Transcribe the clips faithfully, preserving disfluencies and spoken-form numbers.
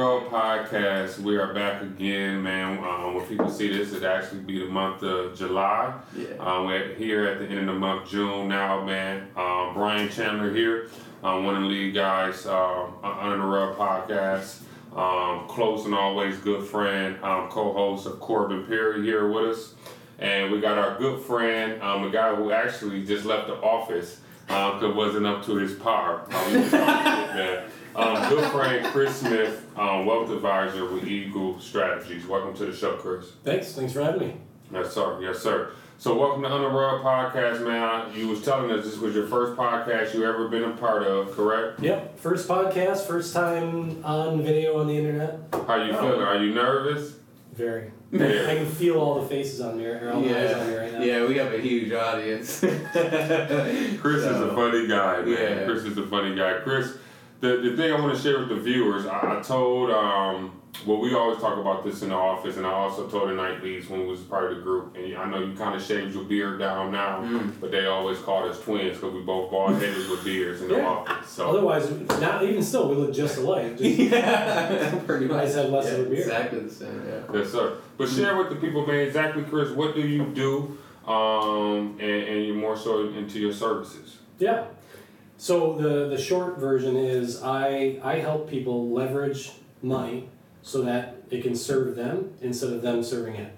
Rug Podcast. We are back again, man. Um, when people see this, it actually be the month of July. Yeah. Um, we're here at the end of the month, June now, man. Um, Brian Chandler here. Um, one of the lead guys um, Under the Rug Podcast. Um, close and always good friend, um, co-host of Corbin Perry here with us. And we got our good friend, um, a guy who actually just left the office because um, wasn't up to his power. Um, we that. Um, good friend Chris Smith, um, wealth advisor with Eagle Strategies. Welcome to the show, Chris. Thanks. Thanks for having me. Yes, sir. Yes, sir. So welcome to Under the Rug Podcast, man. You was telling us this was your first podcast you ever been a part of, correct? Yep. First podcast, first time on video on the internet. How you oh. feeling? Are you nervous? Very. Yeah. I can feel all the faces on there, or all the yeah. eyes on there right now. Yeah, we have a huge audience. Chris so. is a funny guy, man. Yeah. Chris is a funny guy. Chris, the, the thing I want to share with the viewers, I, I told... Um, Well, we always talk about this in the office, and I also told the night leads when we was part of the group, and I know you kind of shaved your beard down now, mm. but they always called us twins because we both bald-headed with beards in the yeah. office. So otherwise, not even still, we look just alike. Just yeah, pretty much. I just had less yeah, of a beard. Exactly the same, yeah. Yes, sir. But mm. share with the people, man, exactly, Chris, what do you do, um, and, and you're more so into your services? Yeah. So the, the short version is I I help people leverage money so that it can serve them instead of them serving it.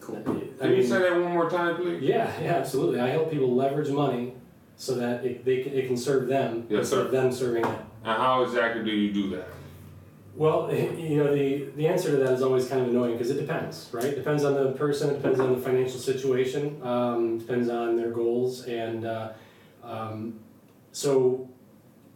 Cool. I can mean, you say that one more time, please? Yeah, yeah, absolutely. I help people leverage money so that it they it can serve them yes, instead sir. of them serving it. And how exactly do you do that? Well, you know, the, the answer to that is always kind of annoying because it depends, right? It depends on the person. It depends on the financial situation. Um, depends on their goals. And uh, um, so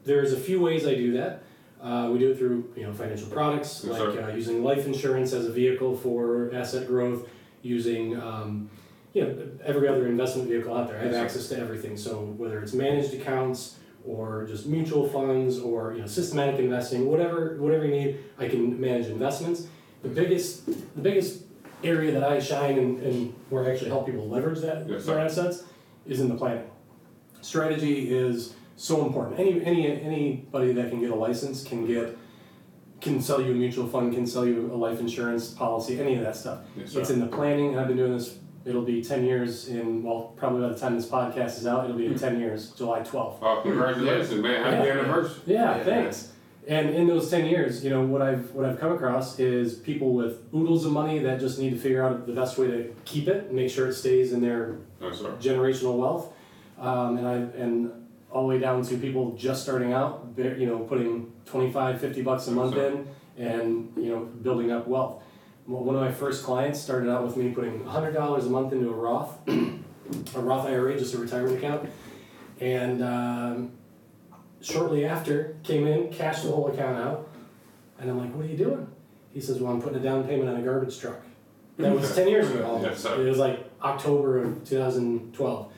there's a few ways I do that. Uh, we do it through you know financial products, yes, like uh, using life insurance as a vehicle for asset growth, using um, you know every other investment vehicle out there. I have yes, access sir. to everything. So whether it's managed accounts or just mutual funds or you know systematic investing, whatever whatever you need, I can manage investments. The biggest the biggest area that I shine and, and where I actually help people leverage that yes, their assets is in the planning. Strategy is so important. Any any anybody that can get a license can get can sell you a mutual fund, can sell you a life insurance policy, any of that stuff. Yes, it's in the planning, and I've been doing this. It'll be ten years in. Well, probably by the time this podcast is out, it'll be mm-hmm. ten years, July twelfth. Oh, congratulations, yeah. man! Happy yeah. anniversary. Yeah, yeah, thanks. And in those ten years, you know what I've what I've come across is people with oodles of money that just need to figure out the best way to keep it, and make sure it stays in their oh, generational wealth. Um, and I and. all the way down to people just starting out, you know, putting twenty-five, fifty bucks a month in and, you know, building up wealth. Well, one of my first clients started out with me putting one hundred dollars a month into a Roth, a Roth I R A, just a retirement account. And um, shortly after, came in, cashed the whole account out. And I'm like, what are you doing? He says, well, I'm putting a down payment on a garbage truck. That was ten years ago. Yes, it was like October of two thousand twelve.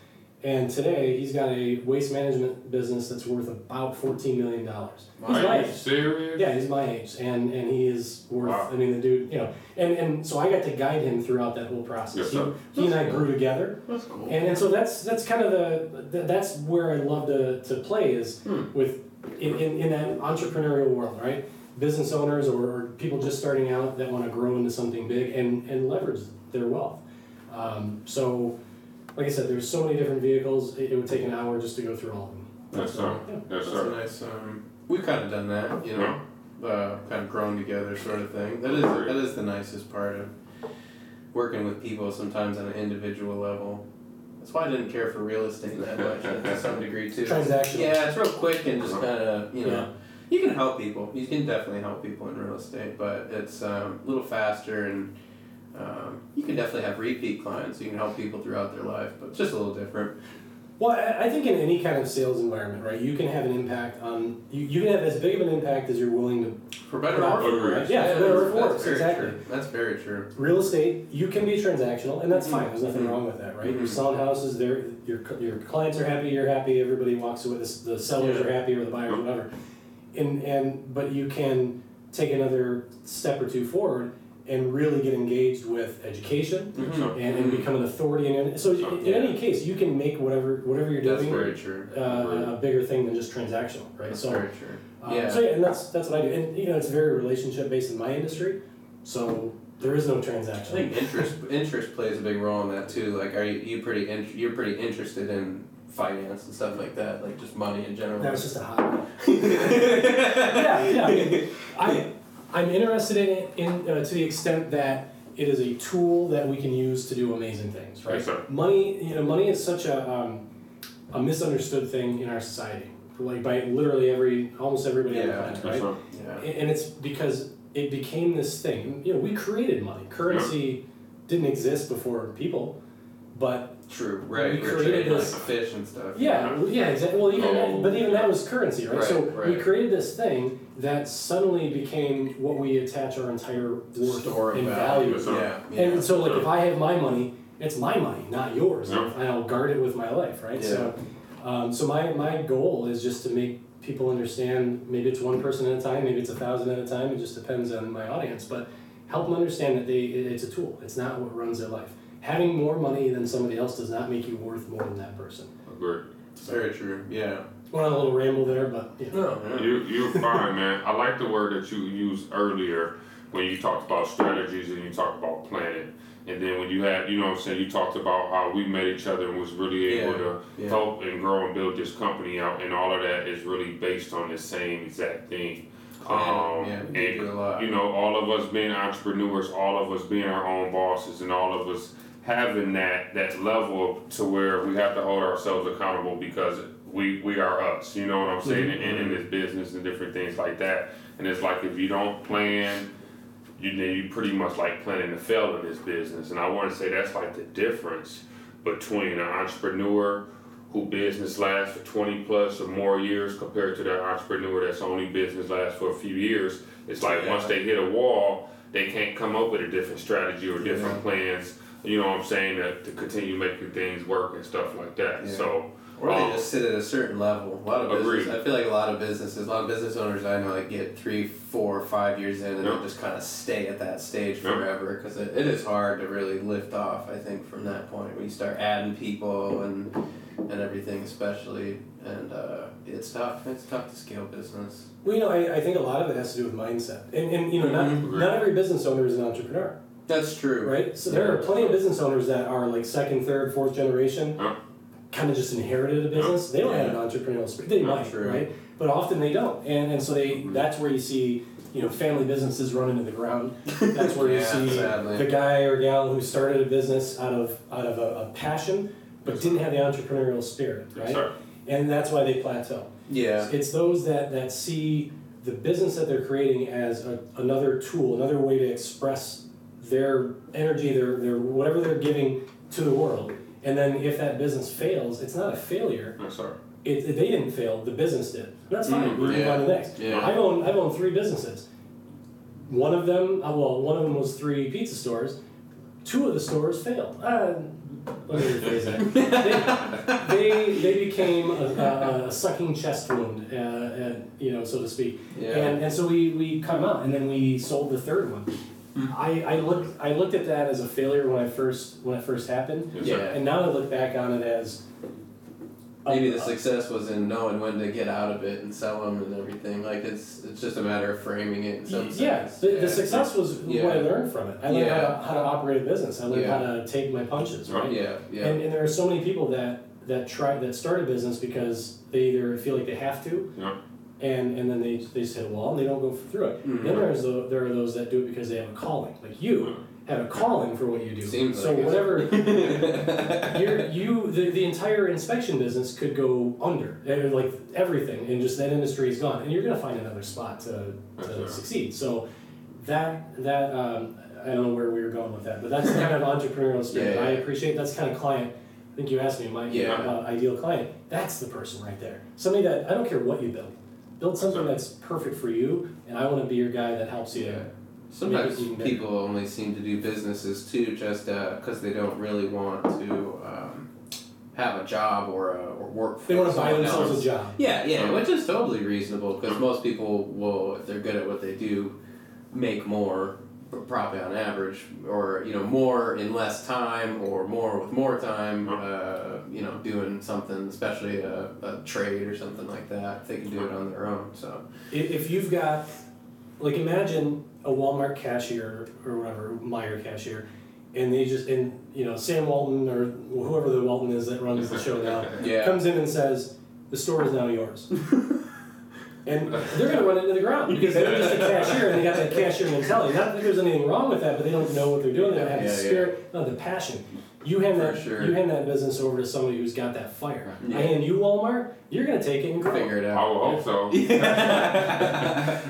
And today, he's got a waste management business that's worth about fourteen million dollars. Wow, he's my age. Serious? Yeah, he's my age. And and he is worth, wow. I mean, the dude, you know. And, and so I got to guide him throughout that whole process. Yes, he he and cool. I grew together. That's cool. And, and so that's that's kind of the, the that's where I love to, to play is hmm. with in, in, in that entrepreneurial world, right? Business owners or, or people just starting out that want to grow into something big and, and leverage their wealth. Um, so... Like I said, there's so many different vehicles, it, it would take an hour just to go through all of them. That's right. Yeah. That's right. Nice, um, we've kind of done that, you know, uh, kind of grown together sort of thing. That is that is the nicest part of working with people sometimes on an individual level. That's why I didn't care for real estate that much to some degree, too. Transactional. Yeah, it's real quick and just kind of, you know, yeah. you can help people. You can definitely help people in real estate, but it's um, a little faster and... Um, you can definitely have repeat clients. You can help people throughout their life, but it's just a little different. Well, I, I think in any kind of sales environment, right, you can have an impact on... You, you can have as big of an impact as you're willing to... For better or worse. Right? Yeah, yeah, for better or worse, exactly. True. That's very true. Real estate, you can be transactional, and that's mm-hmm. fine. There's nothing mm-hmm. wrong with that, right? Mm-hmm. You're selling houses, they're, your your clients are happy, you're happy, everybody walks away, the, the sellers yeah. are happy, or the buyers, whatever. And, and But you can take another step or two forward and really get engaged with education mm-hmm. and, and become an authority. And so, so in yeah. any case, you can make whatever whatever you're doing. That's very true. Uh, a bigger thing than just transactional, right? That's so, very true. Um, yeah. So yeah, and that's that's what I do. And you know, it's very relationship based in my industry. So there is no transaction. I think interest interest plays a big role in that too. Like, are you you pretty in, you're pretty interested in finance and stuff like that, like just money in general? That was just a hobby. yeah, yeah. I mean, I. I'm interested in it in, uh, to the extent that it is a tool that we can use to do amazing things, right? Yes, money, you know, money is such a um, a misunderstood thing in our society, like by literally every almost everybody yeah, on the planet, right? So. Yeah. And it's because it became this thing. You know, we created money. Currency yeah. didn't exist before people, but true, right? We created this like fish and stuff. Yeah, yeah, yeah exactly. Well, even oh. that, but even that was currency, right? right so right. we created this thing that suddenly became what we attach our entire worth and value. value. Yeah, yeah. And so, like, if I have my money, it's my money, not yours. Yeah. Like, I'll guard it with my life, right? Yeah. So, um, so my my goal is just to make people understand. Maybe it's one person at a time. Maybe it's a thousand at a time. It just depends on my audience. But help them understand that they it's a tool. It's not what runs their life. Having more money than somebody else does not make you worth more than that person. Agreed. So, very true. Yeah. Went on a little ramble there, but yeah. No, yeah. You, you're fine, man. I like the word that you used earlier when you talked about strategies and you talked about planning. And then when you had, you know what I'm saying, you talked about how we met each other and was really able yeah. to yeah. help and grow and build this company out. And all of that is really based on the same exact thing. Um, yeah, and, you know, all of us being entrepreneurs, all of us being our own bosses, and all of us having that that level to where we have to hold ourselves accountable because we we are us, you know what I'm saying, mm-hmm. in, in this business and different things like that. And it's like if you don't plan, you then you pretty much like planning to fail in this business. And I want to say that's like the difference between an entrepreneur who business lasts for twenty plus or more years compared to that entrepreneur that's only business lasts for a few years. It's like yeah. once they hit a wall, they can't come up with a different strategy or different yeah. plans. You know what I'm saying, to, to continue making things work and stuff like that. Yeah. So, or um, they just sit at a certain level. A lot of business, I feel like a lot of businesses, a lot of business owners I know, like get three, four, five years in, and yep. they just kind of stay at that stage yep. forever because it, it is hard to really lift off. I think from that point, when you start adding people and and everything, especially, and uh, it's tough. It's tough to scale business. Well, you know, I, I think a lot of it has to do with mindset, and and you know, not mm-hmm. not every business owner is an entrepreneur. That's true. Right? So yeah. there are plenty of business owners that are like second, third, fourth generation, huh? kind of just inherited a business. They don't yeah. have an entrepreneurial spirit. They might, true. Right? But often they don't. And and so they mm-hmm. that's where you see, you know, family businesses run into the ground. That's where you yeah, see sadly. the guy or gal who started a business out of out of a, a passion but didn't have the entrepreneurial spirit, right? Yes, and that's why they plateau. Yeah. It's those that, that see the business that they're creating as a, another tool, another way to express their energy, their their whatever they're giving to the world. And then if that business fails, it's not a failure. I'm sorry. It, it, they didn't fail, the business did. That's fine, mm-hmm. we move yeah. on to the next. Yeah. I've owned, I've owned three businesses. One of them, well, one of them was three pizza stores. Two of the stores failed. Uh, let me rephrase that. They, they, they became a, a, a sucking chest wound, uh, and, you know, so to speak. Yeah. And, and so we, we cut them out, and then we sold the third one. I, I looked I looked at that as a failure when I first when it first happened. Yes, yeah. And now I look back on it as a, maybe the success was in knowing when to get out of it and sell them and everything. Like it's it's just a matter of framing it in some yeah, sense. The, yeah. The success was yeah. what I learned from it. I learned yeah. how, to, how to operate a business. I learned yeah. how to take my punches, right? Yeah. Yeah. And and there are so many people that, that try that start a business because they either feel like they have to. Yeah. And and then they they just hit a wall and they don't go through it. Mm-hmm. Then there's the, there are those that do it because they have a calling. Like you have a calling for what you do. Seems so like whatever you're, you the, the entire inspection business could go under. Like everything, and just that industry is gone, and you're gonna find another spot to, to right. succeed. So that that um, I don't know where we were going with that, but that's the kind of entrepreneurial spirit yeah, yeah. I appreciate. That's the kind of client. I think you asked me my yeah. uh, ideal client. That's the person right there. Somebody that I don't care what you build. Build something that's perfect for you, and I want to be your guy that helps you. Yeah. Sometimes people only seem to do businesses, too, just because uh, they don't really want to um, have a job or, uh, or work for someone else. They want to buy themselves a job. Yeah, yeah, which is totally reasonable, because most people will, if they're good at what they do, make more. probably on average, or, you know, more in less time, or more with more time, uh, you know, doing something, especially a, a trade or something like that. They can do it on their own, so. If you've got, like, imagine a Walmart cashier or whatever, Meijer cashier, and they just, and, you know, Sam Walton or whoever the Walton is that runs the show now, yeah. comes in and says, the store is now yours. And they're going to run into the ground because they're just a cashier and they got that cashier mentality. Not that there's anything wrong with that, but they don't know what they're doing. They don't have yeah, the spirit, yeah. not the passion. You hand For that sure. you hand that business over to somebody who's got that fire. Yeah. I hand you Walmart, you're going to take it and grow. Figure it out. I will hope so.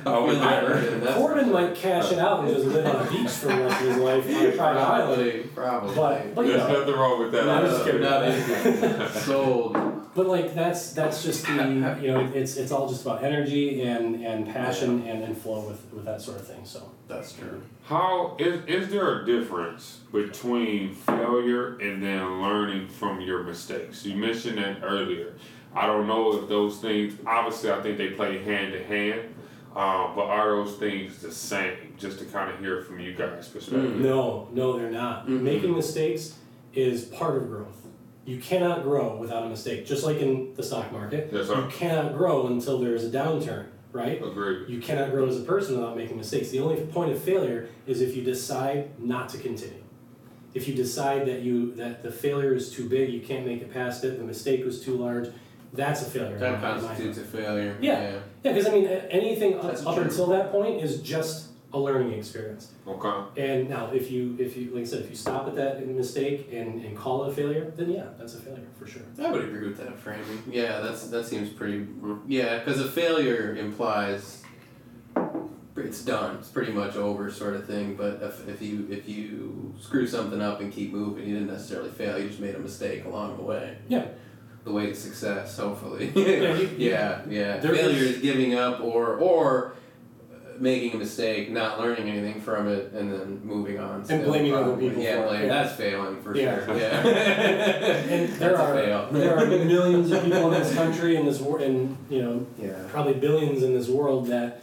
I would never. Corbin might cash it out and just live on a beach for the rest of his life on a private island. Probably. But, but, there's know, nothing wrong with that. No, I'm just kidding. Not anything. Sold. But like that's that's just the you know it's it's all just about energy and, and passion yeah. and, and flow with, with that sort of thing. So that's true. How is is there a difference between failure and then learning from your mistakes? You mentioned that earlier. I don't know if those things. Obviously, I think they play hand to hand. Uh, but are those things the same? Just to kind of hear from you guys' perspective. No, no, they're not. Mm-hmm. Making mistakes is part of growth. You cannot grow without a mistake. Just like in the stock market, yes, you cannot grow until there is a downturn, right? Agreed. You cannot grow as a person without making mistakes. The only point of failure is if you decide not to continue. If you decide that you that the failure is too big, you can't make it past it, the mistake was too large, that's a failure. That constitutes a failure. Yeah, yeah, because yeah, I mean, anything that's up true. until that point is just a learning experience. Okay. And now, if you, if you, like I said, if you stop at that mistake and, and call it a failure, then yeah, that's a failure for sure. I would agree with that framing. Yeah, that's that seems pretty. Yeah, because a failure implies it's done. It's pretty much over, sort of thing. But if if you if you screw something up and keep moving, you didn't necessarily fail. You just made a mistake along the way. Yeah. The way to success, hopefully. yeah, you, yeah, yeah. Failure is giving up or or. making a mistake, not learning anything from it, and then moving on. And blaming probably. other people yeah, for blame. it. Yeah, that's failing for yeah. sure. Yeah. And there that's are a fail. There are millions of people in this country, in this world, and you know, yeah. probably billions in this world that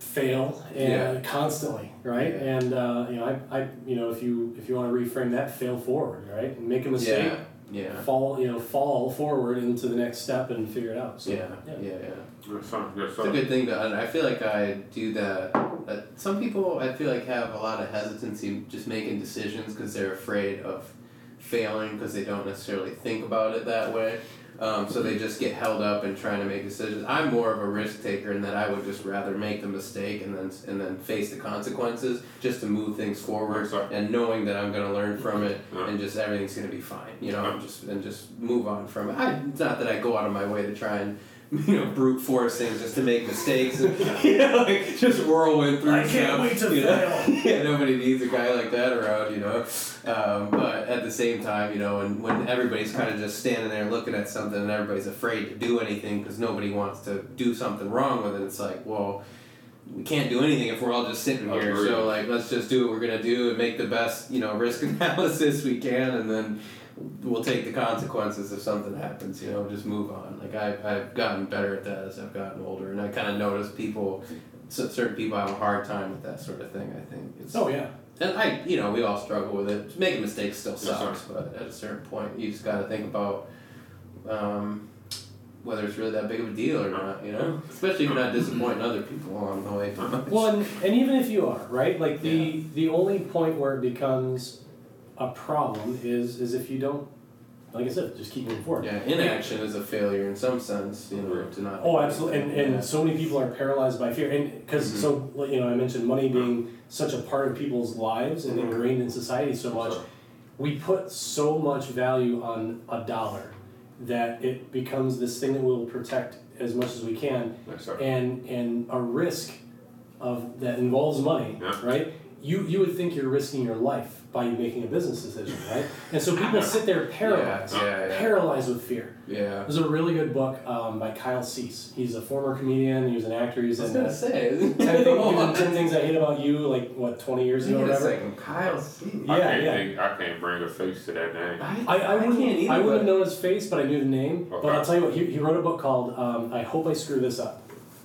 fail and yeah. constantly, right? Yeah. And uh, you know, I, I, you know, if you if you want to reframe that, fail forward, right? And make a mistake. Yeah. Yeah. Fall, you know, fall forward into the next step and figure it out. So, yeah. yeah, yeah, yeah. Good fun, good fun. It's a good thing to. I feel like I do that. Uh, some people I feel like have a lot of hesitancy just making decisions because they're afraid of failing because they don't necessarily think about it that way. Um, so they just get held up in trying to make decisions. I'm more of a risk taker in that I would just rather make the mistake and then and then face the consequences just to move things forward and knowing that I'm going to learn from it yeah. and just everything's going to be fine, you know, and just, and just move on from it. I, it's not that I go out of my way to try and, you know, brute force things just to make mistakes and, you know, like, just whirlwind through I stuff. I can't wait to fail. Know? Yeah, nobody needs a guy like that around, you know. Um, but at the same time, you know, and when everybody's kind of just standing there looking at something and everybody's afraid to do anything because nobody wants to do something wrong with it, it's like, well, we can't do anything if we're all just sitting here. Agreed. So, like, let's just do what we're going to do and make the best, you know, risk analysis we can and then we'll take the consequences if something happens, you know, just move on. Like, I've, I've gotten better at that as I've gotten older, and I kind of notice people, certain people have a hard time with that sort of thing, I think. It's, oh, yeah. And, I, you know, we all struggle with it. Making mistakes still sucks, but at a certain point, you just got to think about um, whether it's really that big of a deal or not, you know? Especially if you're not disappointing other people along the way. Well, and, and even if you are, right? Like, the, yeah. the only point where it becomes a problem is is if you don't, like I said, just keep moving forward. Yeah, inaction is a failure in some sense, you know, to not. Oh, absolutely, and and yeah. so many people are paralyzed by fear, and because mm-hmm. so you know I mentioned money being such a part of people's lives and mm-hmm. ingrained in society so much, sure. we put so much value on a dollar that it becomes this thing that we will protect as much as we can, no, and and a risk of that involves money, yeah. right? You you would think you're risking your life by making a business decision, right? And so people sit there paralyzed, yeah, yeah, yeah. paralyzed with fear. Yeah. There's a really good book um, by Kyle Cease. He's a former comedian. He was an actor. He was in I was gonna say ten, things, ten things I Hate About You, like what twenty years ago, or whatever. Like Kyle Cease. Yeah, I can't, yeah. think, I can't bring a face to that name. I I, I, I can't either. I wouldn't know his face, but I knew the name. Okay. But I'll tell you what, he he wrote a book called um, I Hope I Screw This Up,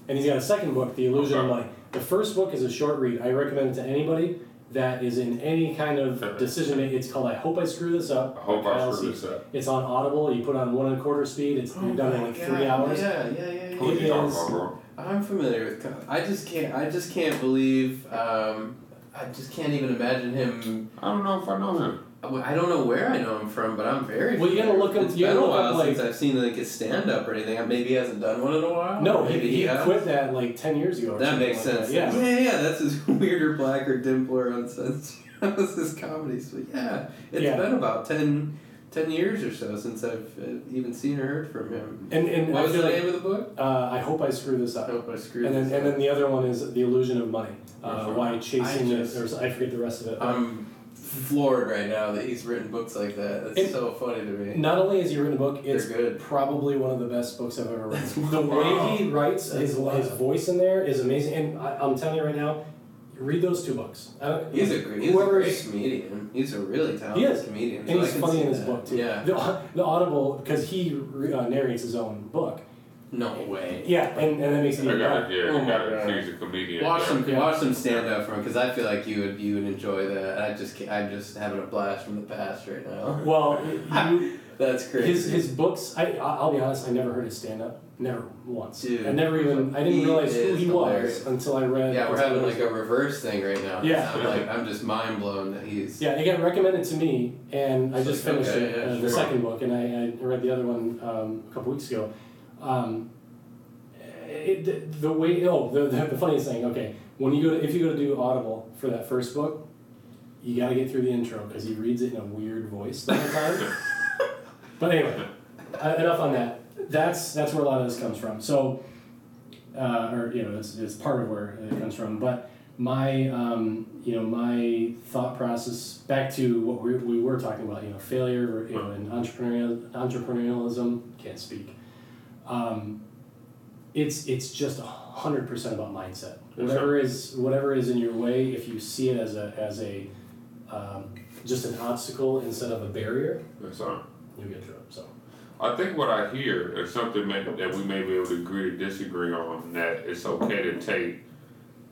and he's got a second book, The Illusion okay. of Money. The first book is a short read. I recommend it to anybody that is in any kind of decision making. It's called I Hope I Screw This Up. I Hope I Screw This Up. It's on Audible. You put on one and a quarter speed. It's oh done in like God. three hours. Yeah, yeah, yeah. yeah. It is, about, I'm familiar with. I just can't. I just can't believe. Um, I just can't even imagine him. I don't know if I know him. I don't know where I know him from, but I'm very. Well, familiar. You gotta look up. It's been a while like, since I've seen like his stand up or anything. Maybe he hasn't done one in a while. No, maybe he, he, he quit that like ten years ago. Or that makes like sense. That. Yeah. yeah, yeah, that's his weirder, blacker, dimpler, uncensored. That was his comedy. So yeah, it's yeah. been about ten, ten years or so since I've even seen or heard from him. And, and what was the name like, of the book? Uh, I Hope I Screw This Up. I Hope I Screw and This then, Up. And then the other one is The Illusion of Money. Uh, why chasing it? Or I forget the rest of it. Um. Floored right now that he's written books like that. That's it, so funny to me. Not only has he written a book, it's good. Probably one of the best books I've ever read. The wow. way he writes, his, his voice in there is amazing. And I, I'm telling you right now, read those two books. Uh, he's a great, he's a great is, comedian. He's a really talented comedian. So and he's funny in his that. book, too. Yeah. The, the Audible, because he uh, narrates his own book. No way. Yeah, and, and that makes it even better. Yeah, oh got it. He's a comedian. Watch some, yeah. watch some stand-up from him, because I feel like you would you would enjoy that. I just, I'm just having a blast from the past right now. Well, you, that's crazy. His his books, I, I'll be honest, I never heard his stand-up. Never once. Dude, I never even, I didn't realize who he hilarious. was until I read. Yeah, we're having like a reverse thing right now. Yeah. I'm, like, I'm just mind-blown that he's... Yeah, it got recommended to me, and I just finished okay, it, yeah, uh, sure. the second book, and I, I read the other one um, a couple weeks ago. Um, it, the way oh the, the the funniest thing okay when you go to, if you go to do Audible for that first book, you gotta get through the intro because he reads it in a weird voice the whole time. But anyway, uh, enough on that. That's that's where a lot of this comes from. So, uh, or you know, it's it's part of where it comes from. But my um you know my thought process back to what we we were talking about you know failure you know and entrepreneurial entrepreneurialism can't speak. Um, it's it's just a hundred percent about mindset. Whatever is whatever is in your way, if you see it as a as a um, just an obstacle instead of a barrier, yes, you get through it. So, I think what I hear is something may, that we may be able to agree or disagree on. That it's okay to take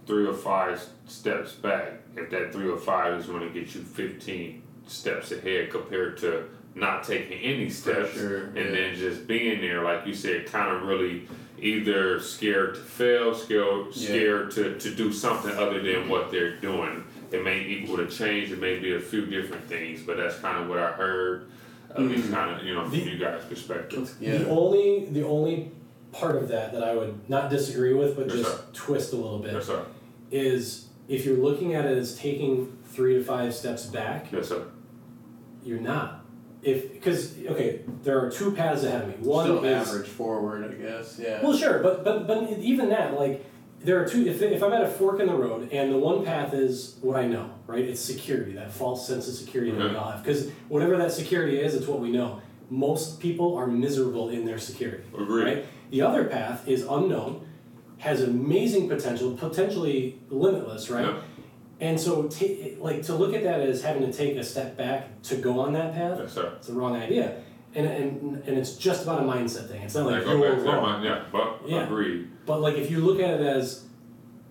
three or five steps back if that three or five is going to get you fifteen steps ahead compared to. Not taking any steps sure, and yeah. then just being there, like you said, kind of really either scared to fail, scared, scared yeah. to, to do something other than what they're doing. It may equal a change, it may be a few different things, but that's kind of what I heard, at mm-hmm. least kind of, you know, from the, you guys' perspective. Yeah. The only the only part of that that I would not disagree with, but yes, just sir. twist a little bit, yes, is if you're looking at it as taking three to five steps back, yes, sir. you're not. If because okay, there are two paths ahead of me. One Still is average forward, I guess. Yeah. Well, sure, but but but even that, like, there are two. If if I'm at a fork in the road, and the one path is what I know, right? It's security, that false sense of security mm-hmm. that we all have, because whatever that security is, it's what we know. Most people are miserable in their security. Agreed. Right. The other path is unknown, has amazing potential, potentially limitless, right? Yep. And so, t- like, to look at that as having to take a step back to go on that path, yes, sir. it's the wrong idea. And and and it's just about a mindset thing. It's not like, you're wrong. Yeah, but yeah. agreed. But, like, if you look at it as,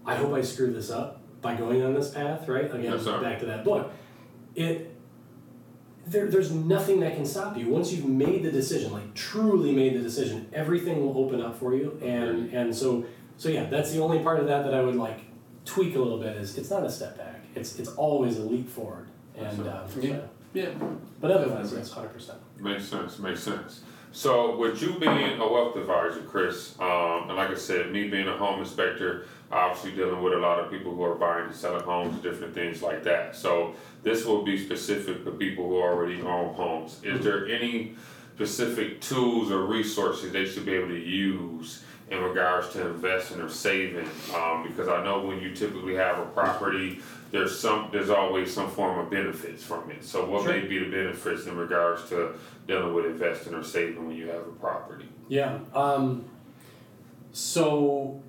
I hope I screw this up by going on this path, right? Again, yes, back to that book. It there There's nothing that can stop you. Once you've made the decision, like, truly made the decision, everything will open up for you. And, and so, so, yeah, that's the only part of that that I would, like, tweak a little bit is it's not a step back. It's it's always a leap forward. And uh, yeah. So. yeah. But otherwise, it's one hundred percent. Makes sense. Makes sense. So with you being a wealth advisor, Chris, um, and like I said, me being a home inspector, obviously dealing with a lot of people who are buying and selling homes, different things like that. So this will be specific for people who already own homes. Is there any specific tools or resources they should be able to use in regards to investing or saving, um, because I know when you typically have a property, there's some, there's always some form of benefits from it. So what sure. may be the benefits in regards to dealing with investing or saving when you have a property? Yeah. Um, so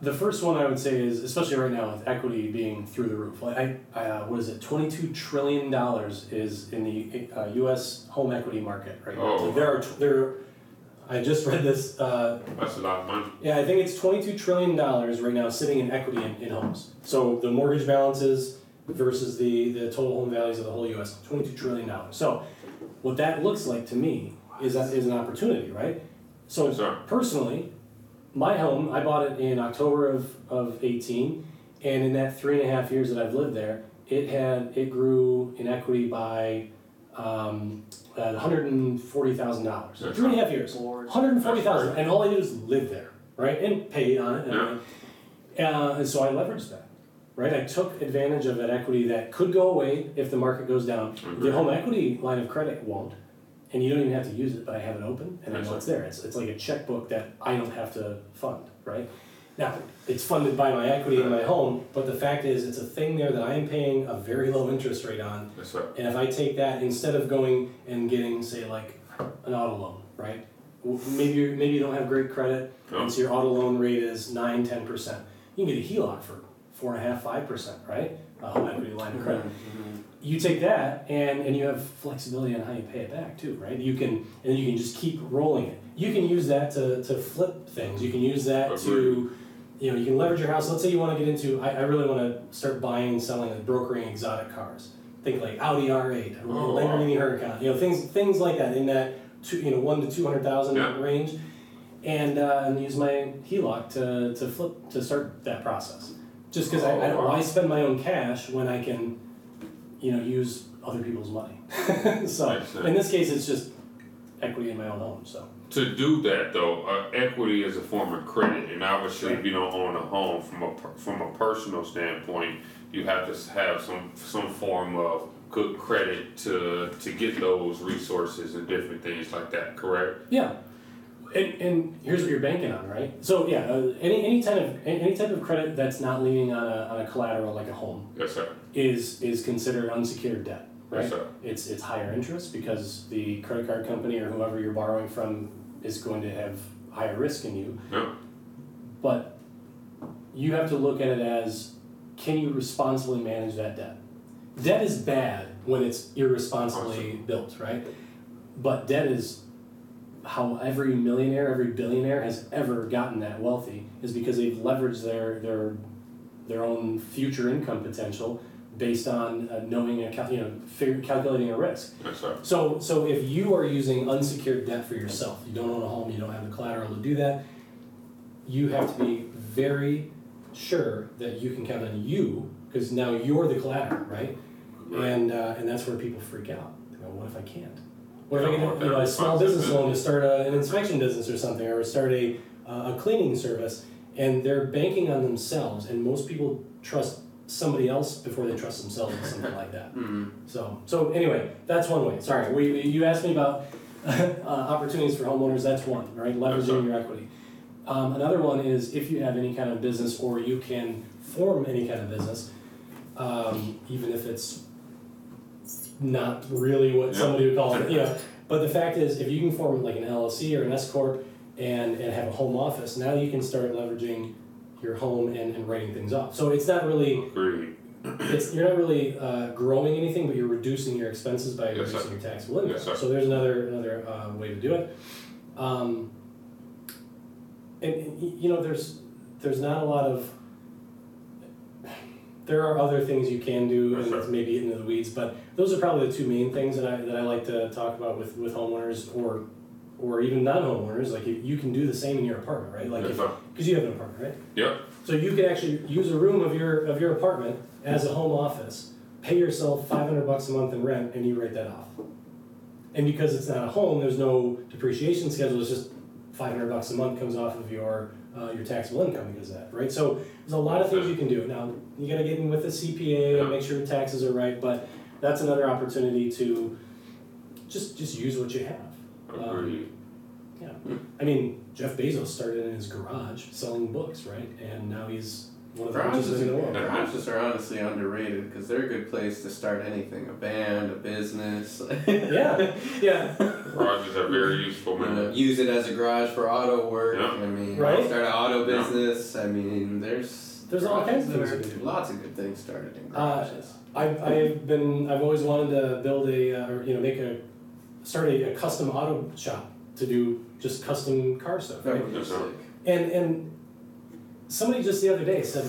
the first one I would say is, especially right now with equity being through the roof. Like, I, uh, what is it? twenty-two trillion dollars is in the uh, U S home equity market right now. Oh. So there are there. I just read this. Uh, That's a lot of money. Yeah, I think it's twenty-two trillion dollars right now sitting in equity in, in homes. So the mortgage balances versus the, the total home values of the whole U S, twenty-two trillion dollars. So what that looks like to me is that is an opportunity, right? So Sorry. personally, my home, I bought it in October of, of eighteen, and in that three and a half years that I've lived there, it had it grew in equity by um, uh, one hundred forty thousand dollars. Three and a half years, one hundred forty thousand dollars, and all I did was live there, right, and pay on it. And, yeah. uh, and so I leveraged that, right? I took advantage of that equity that could go away if the market goes down. Mm-hmm. The home equity line of credit won't. And you don't even have to use it, but I have it open, and I know it's there. It's it's like a checkbook that I don't have to fund, right? Now, it's funded by my equity in my home, but the fact is it's a thing there that I am paying a very low interest rate on. That's right. And if I take that, instead of going and getting, say, like an auto loan, right? Maybe you maybe you don't have great credit, no. and so your auto loan rate is nine, ten percent. You can get a HELOC for four point five percent, right? A home equity line of credit. Mm-hmm. You take that, and, and you have flexibility on how you pay it back too, right? You can and you can just keep rolling it. You can use that to, to flip things. You can use that to, you know, you can leverage your house. Let's say you want to get into, I, I really want to start buying and selling and brokering exotic cars. Think like Audi R eight, oh, Lamborghini wow. Huracan, you know, things things like that in that two, you know one to two hundred thousand yeah. range, and uh, and use my HELOC to to flip to start that process. Just because oh, I, I don't why wow. spend my own cash when I can. You know, use other people's money. So in this case, it's just equity in my own home. So to do that though, uh, equity is a form of credit, and obviously, right. if you don't own a home from a from a personal standpoint, you have to have some some form of good credit to to get those resources and different things like that. Correct? Yeah. And and here's what you're banking on, right? So yeah, uh, any any type of any type of credit that's not leaning on a on a collateral like a home. Yes, sir. Is is considered unsecured debt, right? Yes, sir. It's it's higher interest because the credit card company or whoever you're borrowing from is going to have higher risk in you. Yeah. But you have to look at it as, can you responsibly manage that debt? Debt is bad when it's irresponsibly awesome. built, right? But debt is how every millionaire, every billionaire has ever gotten that wealthy is because they've leveraged their their their own future income potential based on uh, knowing a cal- you know figure, calculating a risk. That's right. So so if you are using unsecured debt for yourself, you don't own a home, you don't have the collateral to do that. You have to be very sure that you can count on you because now you're the collateral, right? Right. And uh, and that's where people freak out. They go, what if I can't? What if I get you know, a small business loan to start a, an inspection business or something, or start a uh, a cleaning service, and they're banking on themselves, and most people trust somebody else before they trust themselves or something like that. Mm-hmm. So so anyway, that's one way. Sorry, we, you asked me about uh, opportunities for homeowners. That's one, right? Leveraging your equity. Um, another one is if you have any kind of business or you can form any kind of business, um, even if it's not really what somebody would call it, you know. But the fact is, if you can form like an L L C or an S corp and, and have a home office, now you can start leveraging your home and, and writing things off. So it's not really, it's you're not really uh, growing anything, but you're reducing your expenses by yes, reducing sir. your taxable income. Yes, so there's another another uh, way to do it. Um, and, and you know, there's there's not a lot of. There are other things you can do, and it's maybe into the weeds, but those are probably the two main things that I that I like to talk about with, with homeowners or or even non-homeowners. Like, you can do the same in your apartment, right? Like, because you have an apartment, right? Yeah. So you can actually use a room of your of your apartment as a home office, pay yourself five hundred bucks a month in rent, and you write that off. And because it's not a home, there's no depreciation schedule. It's just five hundred bucks a month comes off of your. Uh, your taxable income because of that, right? So there's a lot of things you can do. Now, you got to get in with a C P A and make sure your taxes are right, but that's another opportunity to just just use what you have. Um, yeah. I mean, Jeff Bezos started in his garage selling books, right? And now he's one of the richest in the world. Garages are honestly underrated because they're a good place to start anything, a band, a business. yeah, yeah. Garages are very useful. Man. Use it as a garage for auto work. Yeah. I mean, right? Start an auto business. Yeah. I mean, there's there's all kinds of things. Lots of good things started in garages. Uh, I've I've been I've always wanted to build a uh, or you know make a start a, a custom auto shop to do just custom car stuff. That right? would be sick. And and somebody just the other day said,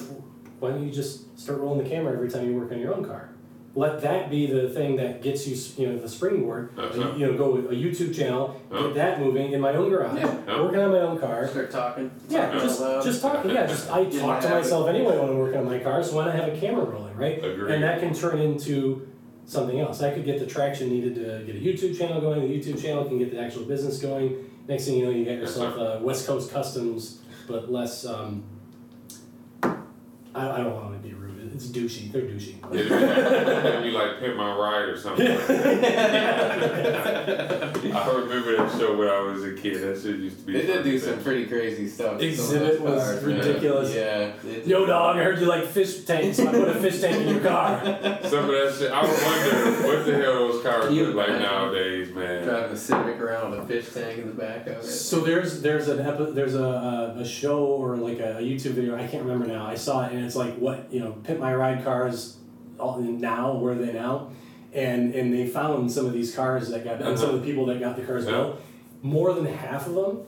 why don't you just start rolling the camera every time you work on your own car? Let that be the thing that gets you, you know, the springboard. That's you, you know, go with a YouTube channel, oh. get that moving in my own garage, yeah. oh. working on my own car. Start talking. Yeah, talking just loud. just talking. Yeah, just I talk to myself it. anyway when I'm working on my car, so why not have a camera rolling, right? Agreed. And that can turn into something else. I could get the traction needed to get a YouTube channel going. The YouTube channel can get the actual business going. Next thing you know, you got yourself a uh, West Coast Customs, but less. Um, I, I don't want to be rude. It's douchey. They're douchey. It'd be like Pimp My Ride or something. Like that. I remember that show when I was a kid. That shit used to be. They did do some pretty crazy stuff. Exhibit so was cars, ridiculous. Yeah. yeah. Yo, dog! I heard you like fish tanks. I put a fish tank in your car. Some of that shit. I would wonder what the hell those cars look like nowadays, man. Driving a Civic around with a fish tank in the back of it. So there's there's an epi- there's a a show or like a, a YouTube video. I can't remember now. I saw it and it's like what you know Pimp My Ride cars all now where are they now and and they found some of these cars that got uh-huh. and some of the people that got the cars built uh-huh. more than half of them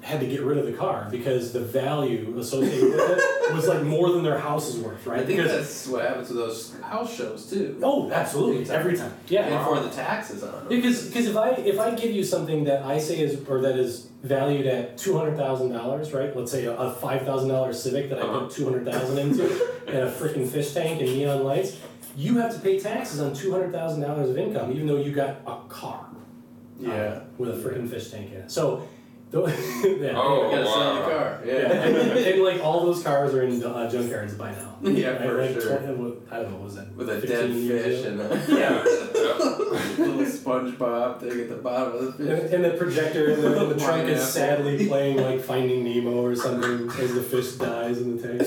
had to get rid of the car because the value associated with it was like more than their house is worth, right? I think because that's what happens with those house shows too. Oh, absolutely, every time. Every time. Yeah, and wow. for the taxes on them. Because because if I if I give you something that I say is or that is valued at two hundred thousand dollars, right? Let's say a, a five thousand dollar Civic that I uh-huh. put two hundred thousand into and a freaking fish tank and neon lights, you have to pay taxes on two hundred thousand dollars of income, even though you got a car. Yeah, uh, with a freaking fish tank in it. So. yeah, oh, gotta wow. sell the car. Yeah, yeah. And, and like all those cars are in uh, junkyards by now. Yeah, right? for like, sure. twenty, I don't know, what was that? With a dead fish and a yeah. little SpongeBob thing at the bottom of the fish. And, and the projector in the, the trunk is sadly playing like Finding Nemo or something as the fish dies in the tank.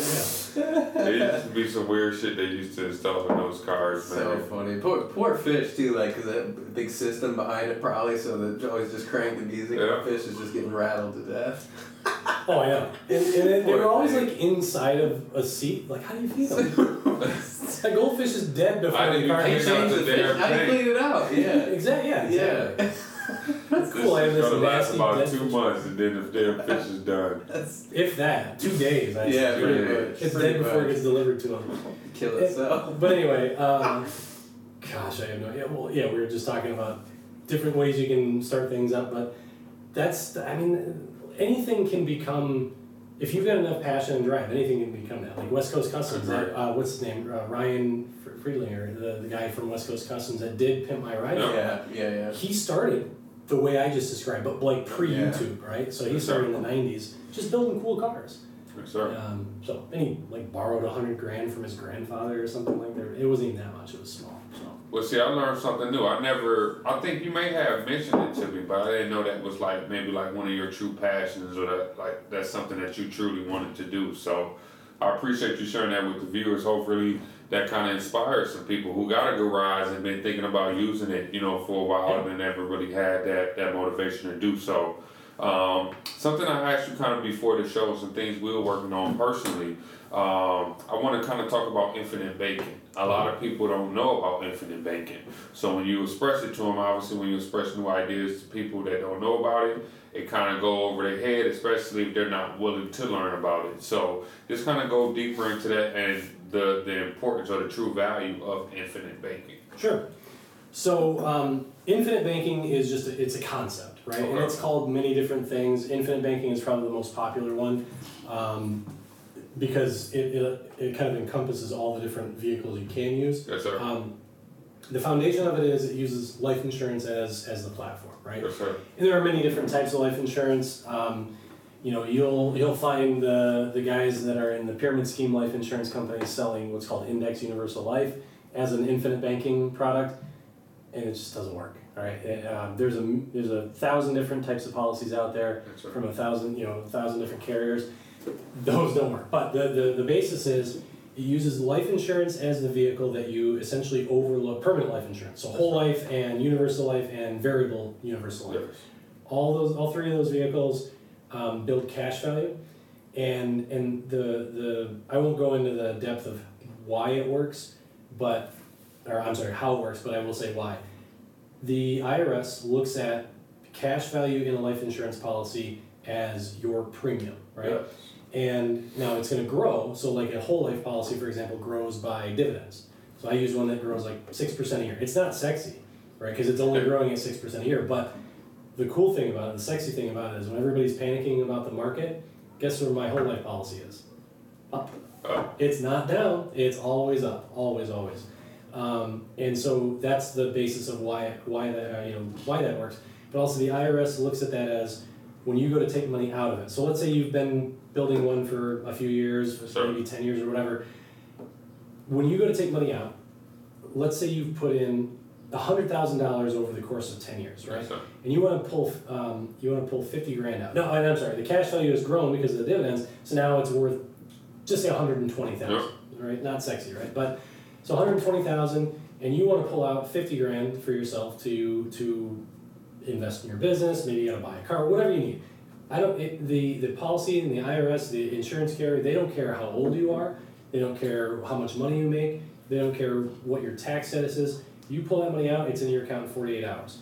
Yeah. There used to be some weird shit they used to install in those cars, man. So funny. Poor, poor fish, too, like, because that big system behind it probably, so that always just crank the music yeah. and the fish is just getting rattled to death. Oh, I know. And, and then they were always like inside of a seat. Like, how do you feel? That goldfish is dead before the car changed the fish. How do you clean it out? Yeah. Exactly. Yeah. Exactly. Yeah. That's cool. I have this nasty last about two months, and then the damn fish is done. That's, if that, two days. I yeah, pretty much. It's pretty dead much. Before it gets delivered to them. Kill itself. But anyway, um, gosh, I have no idea. Well, yeah, we were just talking about different ways you can start things up, but that's, I mean. Anything can become, if you've got enough passion and drive, anything can become that. Like West Coast Customs, right. uh, what's his name? Uh, Ryan Friedlinger, the, the guy from West Coast Customs that did Pimp My Ride. No. Yeah, yeah, yeah. He started the way I just described, but like pre-YouTube, yeah. right? So he started in the nineties, just building cool cars. Sure. Um, so and he like borrowed a hundred grand from his grandfather or something like that. It wasn't even that much. It was small. So. Well, see, I learned something new. I never. I think you may have mentioned it to me, but I didn't know that was like maybe like one of your true passions, or that like that's something that you truly wanted to do. So, I appreciate you sharing that with the viewers. Hopefully, that kind of inspires some people who got a garage and been thinking about using it, you know, for a while yeah. and never really had that that motivation to do so. Um, something I asked you kind of before the show, some things we were working on personally. Um, I want to kind of talk about infinite banking. A lot of people don't know about infinite banking. So when you express it to them, obviously when you express new ideas to people that don't know about it, it kind of go over their head, especially if they're not willing to learn about it. So just kind of go deeper into that and the, the importance or the true value of infinite banking. Sure. So um, infinite banking is just, a, it's a concept. Right, okay. And it's called many different things. Infinite banking is probably the most popular one um, because it, it it kind of encompasses all the different vehicles you can use. Yes, sir. Um, the foundation of it is it uses life insurance as as the platform, right? Yes, sir. And there are many different types of life insurance. Um, you know, you'll you'll find the the guys that are in the pyramid scheme life insurance companies selling what's called index universal life as an infinite banking product, and it just doesn't work. All right. And, um, there's a there's a thousand different types of policies out there right. from a thousand you know a thousand different carriers. Those don't work. But the, the, the basis is it uses life insurance as the vehicle that you essentially overlook permanent life insurance. So whole life and universal life and variable universal life. Yes. All those all three of those vehicles um, build cash value, and and the the I won't go into the depth of why it works, but or I'm sorry how it works, but I will say why. The I R S looks at cash value in a life insurance policy as your premium, right? Yes. And now it's going to grow. So like a whole life policy, for example, grows by dividends. So I use one that grows like six percent a year. It's not sexy, right? Because it's only growing at six percent a year. But the cool thing about it, the sexy thing about it, is when everybody's panicking about the market, guess where my whole life policy is? Up. Oh. It's not down. It's always up. Always, always. Um, and so that's the basis of why why that uh, you know why that works. But also the I R S looks at that as when you go to take money out of it. So let's say you've been building one for a few years, sure. maybe ten years or whatever. When you go to take money out, let's say you've put in one hundred thousand dollars over the course of ten years, right? Sure. And you want to pull um, you want to pull fifty grand out. No, I'm sorry. The cash value has grown because of the dividends, so now it's worth just say one hundred twenty thousand dollars, yeah. right? Not sexy, right? But so one hundred twenty thousand dollars, and you want to pull out fifty grand for yourself to to invest in your business. Maybe you got to buy a car, whatever you need. I don't. It, the the policy and the I R S, the insurance carrier, they don't care how old you are. They don't care how much money you make. They don't care what your tax status is. You pull that money out, it's in your account in forty-eight hours.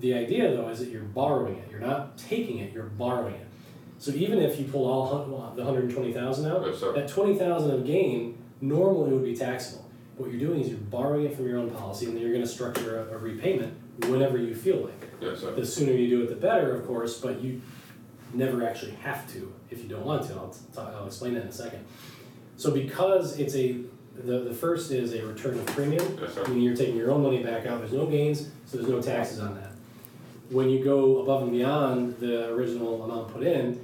The idea, though, is that you're borrowing it. You're not taking it. You're borrowing it. So even if you pull all the one hundred twenty thousand dollars out, yes, that twenty thousand dollars of gain normally would be taxable. What you're doing is you're borrowing it from your own policy, and then you're going to structure a, a repayment whenever you feel like it. Yes, the sooner you do it, the better, of course, but you never actually have to if you don't want to. I'll, talk, I'll explain that in a second. So because it's a, the, the first is a return of premium, yes, meaning you're taking your own money back out. There's no gains, so there's no taxes on that. When you go above and beyond the original amount put in,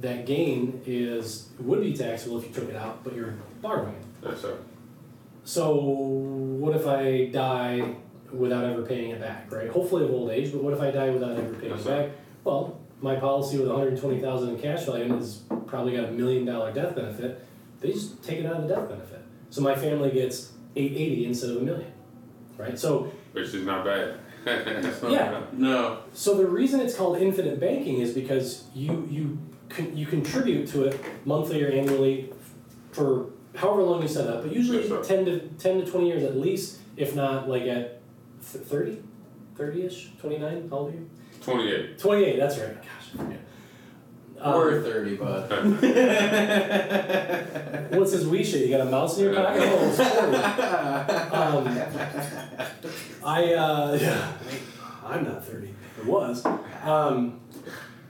that gain is would be taxable if you took it out, but you're borrowing it. Yes, sir. So what if I die without ever paying it back, right? Hopefully of old age, but what if I die without ever paying yes, it sir. back? Well, my policy with one hundred twenty thousand dollars in cash value has probably got a million dollar death benefit. They just take it out of the death benefit. So my family gets eight eighty instead of a million, right? So which is not bad. not yeah. Bad. No. So the reason it's called infinite banking is because you you con- you contribute to it monthly or annually for however long you set up, but usually yes, sir. ten to twenty years at least, if not like at thirty, thirty-ish, twenty-nine, how old are you? twenty-eight. twenty-eight, that's right. Gosh, yeah. Um, or thirty, but. What's this wee shit? You got a mouse in your pocket? Oh, it's forty. Um, I, uh, yeah, I'm not thirty. It was. Um,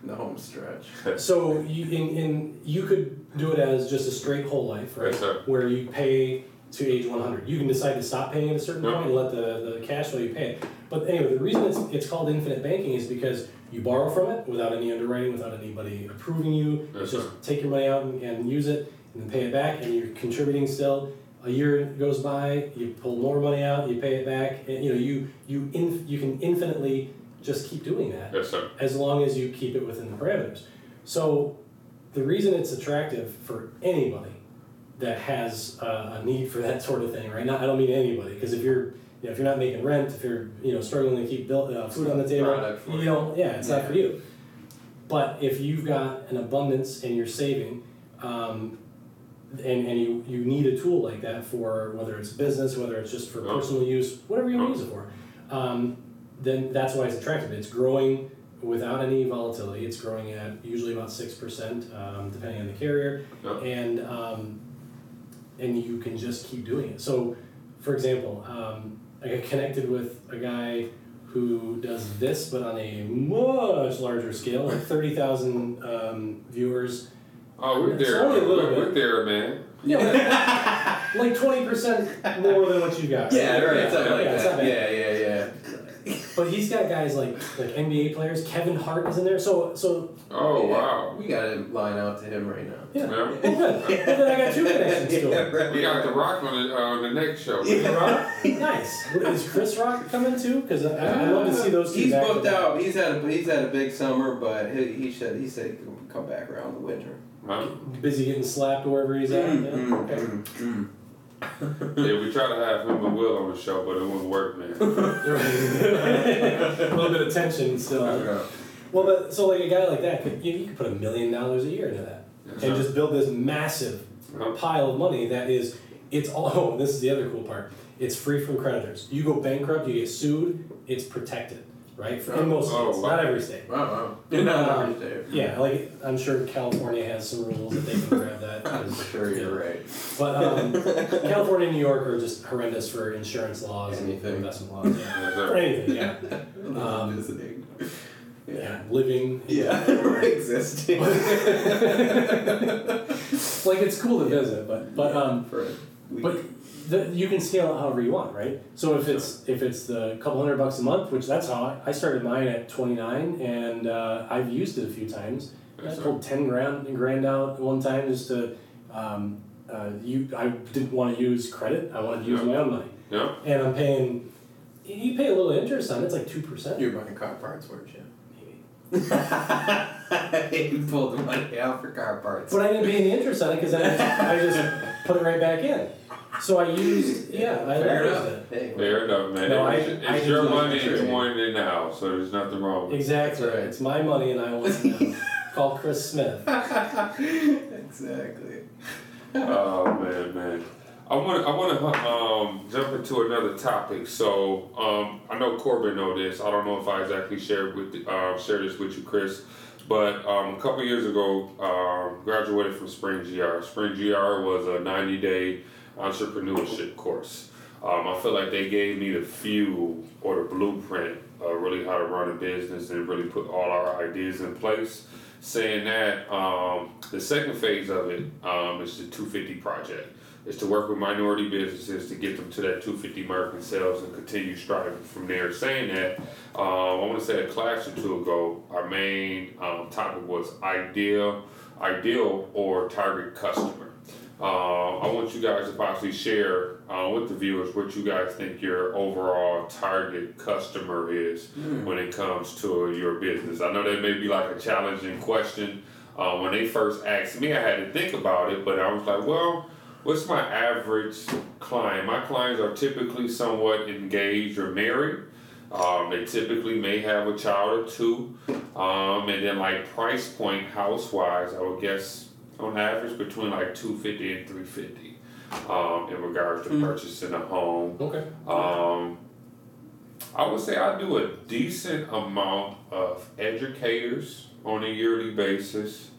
the home stretch. So you in, in you could do it as just a straight whole life, right? Yes, where you pay to age one hundred. You can decide to stop paying at a certain yep. point and let the, the cash value pay it. But anyway, the reason it's, it's called infinite banking is because you borrow from it without any underwriting, without anybody approving you. Yes, you just sir. take your money out and, and use it and then pay it back, and you're contributing still. A year goes by, you pull more money out, you pay it back, and you know you you inf- you can infinitely just keep doing that yes, sir. as long as you keep it within the parameters. So the reason it's attractive for anybody that has uh, a need for that sort of thing, right? Not I don't mean anybody, because if you're you know, if you're not making rent, if you're you know struggling to keep build, uh, food on the table, you, you don't yeah, it's yeah. not for you. But if you've got an abundance and you're saving, um, and and you, you need a tool like that for whether it's business, whether it's just for oh. personal use, whatever you oh. use it for, um, then that's why it's attractive. It's growing without any volatility. It's growing at usually about six percent, um, depending on the carrier, oh. and um, and you can just keep doing it. So, for example, um, I got connected with a guy who does this, but on a much larger scale, like thirty thousand um, viewers. Oh, we're there. Only a little we're, bit. We're there, man. Yeah, like, like twenty percent more than what you got. Right? Yeah, right. Yeah, it's yeah, like yeah, that. yeah, yeah, yeah. But he's got guys like like N B A players. Kevin Hart is in there. So, so. Oh, yeah, wow. We got to line out to him right now. Yeah. Well, yeah. good. Yeah. Well, then I got two connections to yeah, right, We got right. The Rock on the, uh, on the next show. Right? Yeah. The Rock? Nice. Is Chris Rock coming too? Because I'd uh, love to see those two. He's back booked out. He's had a he's had a big summer, but he he said he said he'll come back around the winter. Huh? Busy getting slapped wherever he's at. Mm, mm, okay. mm, mm. Yeah, we tried to have him and Will on the show, but it wouldn't work, man. A little bit of tension still. So. Well, but so like a guy like that, could, you, you could put a million dollars a year into that. Uh-huh. And just build this massive uh-huh. pile of money that is, it's all, oh, this is the other cool part, it's free from creditors. You go bankrupt, you get sued, it's protected. right? For oh, most oh, states, wow. Not every state. Wow, wow. Did not um, understand. Yeah, like I'm sure California has some rules that they can grab that. I'm sure you're right. But um, California and New York are just horrendous for insurance laws anything. and investment laws. Yeah. Or anything, yeah. Um, Visiting. Yeah. yeah, living. Yeah, existing. Like it's cool to visit, but but um, for but the, you can scale it however you want, right? So if it's if it's the couple hundred bucks a month, which that's how I, I started mine at twenty-nine, and uh, I've used it a few times. I pulled ten grand grand out one time just to um, uh, you. I didn't want to use credit. I wanted to use yeah. my own money. Yeah. And I'm paying. You pay a little interest on it. It's like two percent. You're buying car parts, weren't you? You pulled the money out for car parts. But I didn't pay any interest on it because I, I just put it right back in. So I used, yeah, I Fair enough. It. Hey, Fair enough, man. No, it was, I, it's I your money, it's mine in the house, so there's nothing wrong with exactly. it. Exactly. Right. It's my money and I own it. Call Chris Smith. Exactly. Oh, man, man. I want to I want to um, jump into another topic. So um, I know Corbin know this. I don't know if I exactly shared with the, uh, share this with you, Chris, but um, a couple of years ago, uh, graduated from Spring G R. Spring G R was a ninety-day entrepreneurship course. Um, I feel like they gave me the fuel or the blueprint of really how to run a business and really put all our ideas in place. Saying that, um, the second phase of it um, is the two fifty project. Is to work with minority businesses to get them to that two fifty mark themselves and continue striving from there. Saying that, um, I want to say a class or two ago, our main um, topic was ideal, ideal or target customer. Uh, I want you guys to possibly share uh, with the viewers what you guys think your overall target customer is mm. when it comes to your business. I know that may be like a challenging question. Uh, when they first asked me, I had to think about it, but I was like, well, what's my average client? My clients are typically somewhat engaged or married. Um, they typically may have a child or two. Um, and then like price point house-wise, I would guess on average between like two fifty and three fifty um, in regards to mm-hmm. purchasing a home. Okay. Um, I would say I do a decent amount of educators on a yearly basis,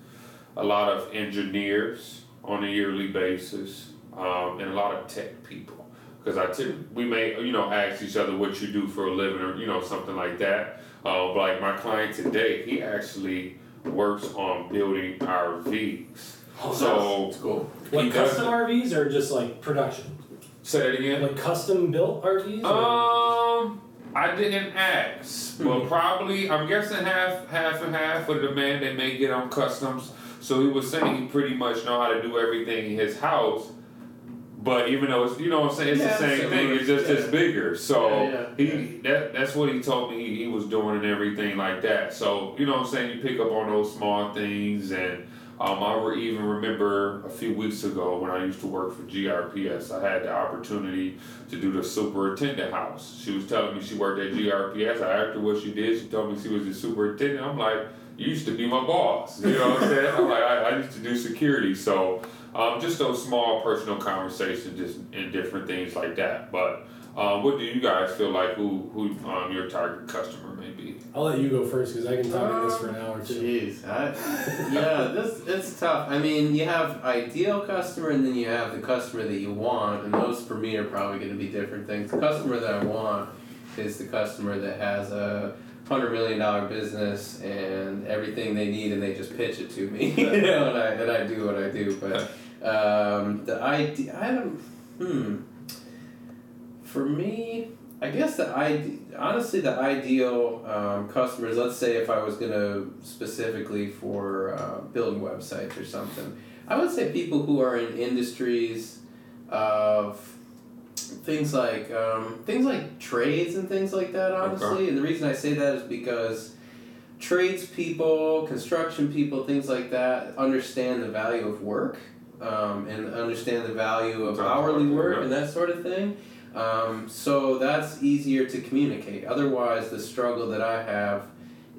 a lot of engineers on a yearly basis, um, and a lot of tech people. Because I t- we may, you know, ask each other what you do for a living or, you know, something like that. Uh, but like my client today, he actually works on building R Vs. Oh, so that's cool. Like custom R Vs or just like production? Say that again? Like custom built R Vs? Um, I didn't ask. Well, probably, I'm guessing half, half and half of the demand they may get on customs. So he was saying he pretty much know how to do everything in his house, but even though it's, you know what I'm saying, it's yeah, the same thing, it's just yeah. it's bigger. So yeah, yeah, he yeah. that that's what he told me he, he was doing and everything like that. So, you know what I'm saying, you pick up on those small things. And um, I even remember a few weeks ago when I used to work for G R P S, I had the opportunity to do the superintendent house. She was telling me she worked at G R P S. I asked her what she did. She told me she was the superintendent. I'm like, you used to be my boss, you know what I'm saying? I'm like, I, I used to do security, so um, just those small personal conversations, just and different things like that. But um, what do you guys feel like who who um, your target customer may be? I'll let you go first because I can talk about um, this for an hour or two. Jeez, yeah, this it's tough. I mean, you have ideal customer, and then you have the customer that you want, and those for me are probably going to be different things. The customer that I want is the customer that has a one hundred million dollars business and everything they need, and they just pitch it to me, you know, and I and I do what I do. But um, the idea, I don't, hmm. For me, I guess the idea, honestly, the ideal um, customers. Let's say if I was gonna specifically for uh, building websites or something, I would say people who are in industries of Things like um, things like trades and things like that, honestly. Okay. And the reason I say that is because tradespeople, construction people, things like that, understand the value of work um, and understand the value of hourly work and that sort of thing. Um, so that's easier to communicate. Otherwise, the struggle that I have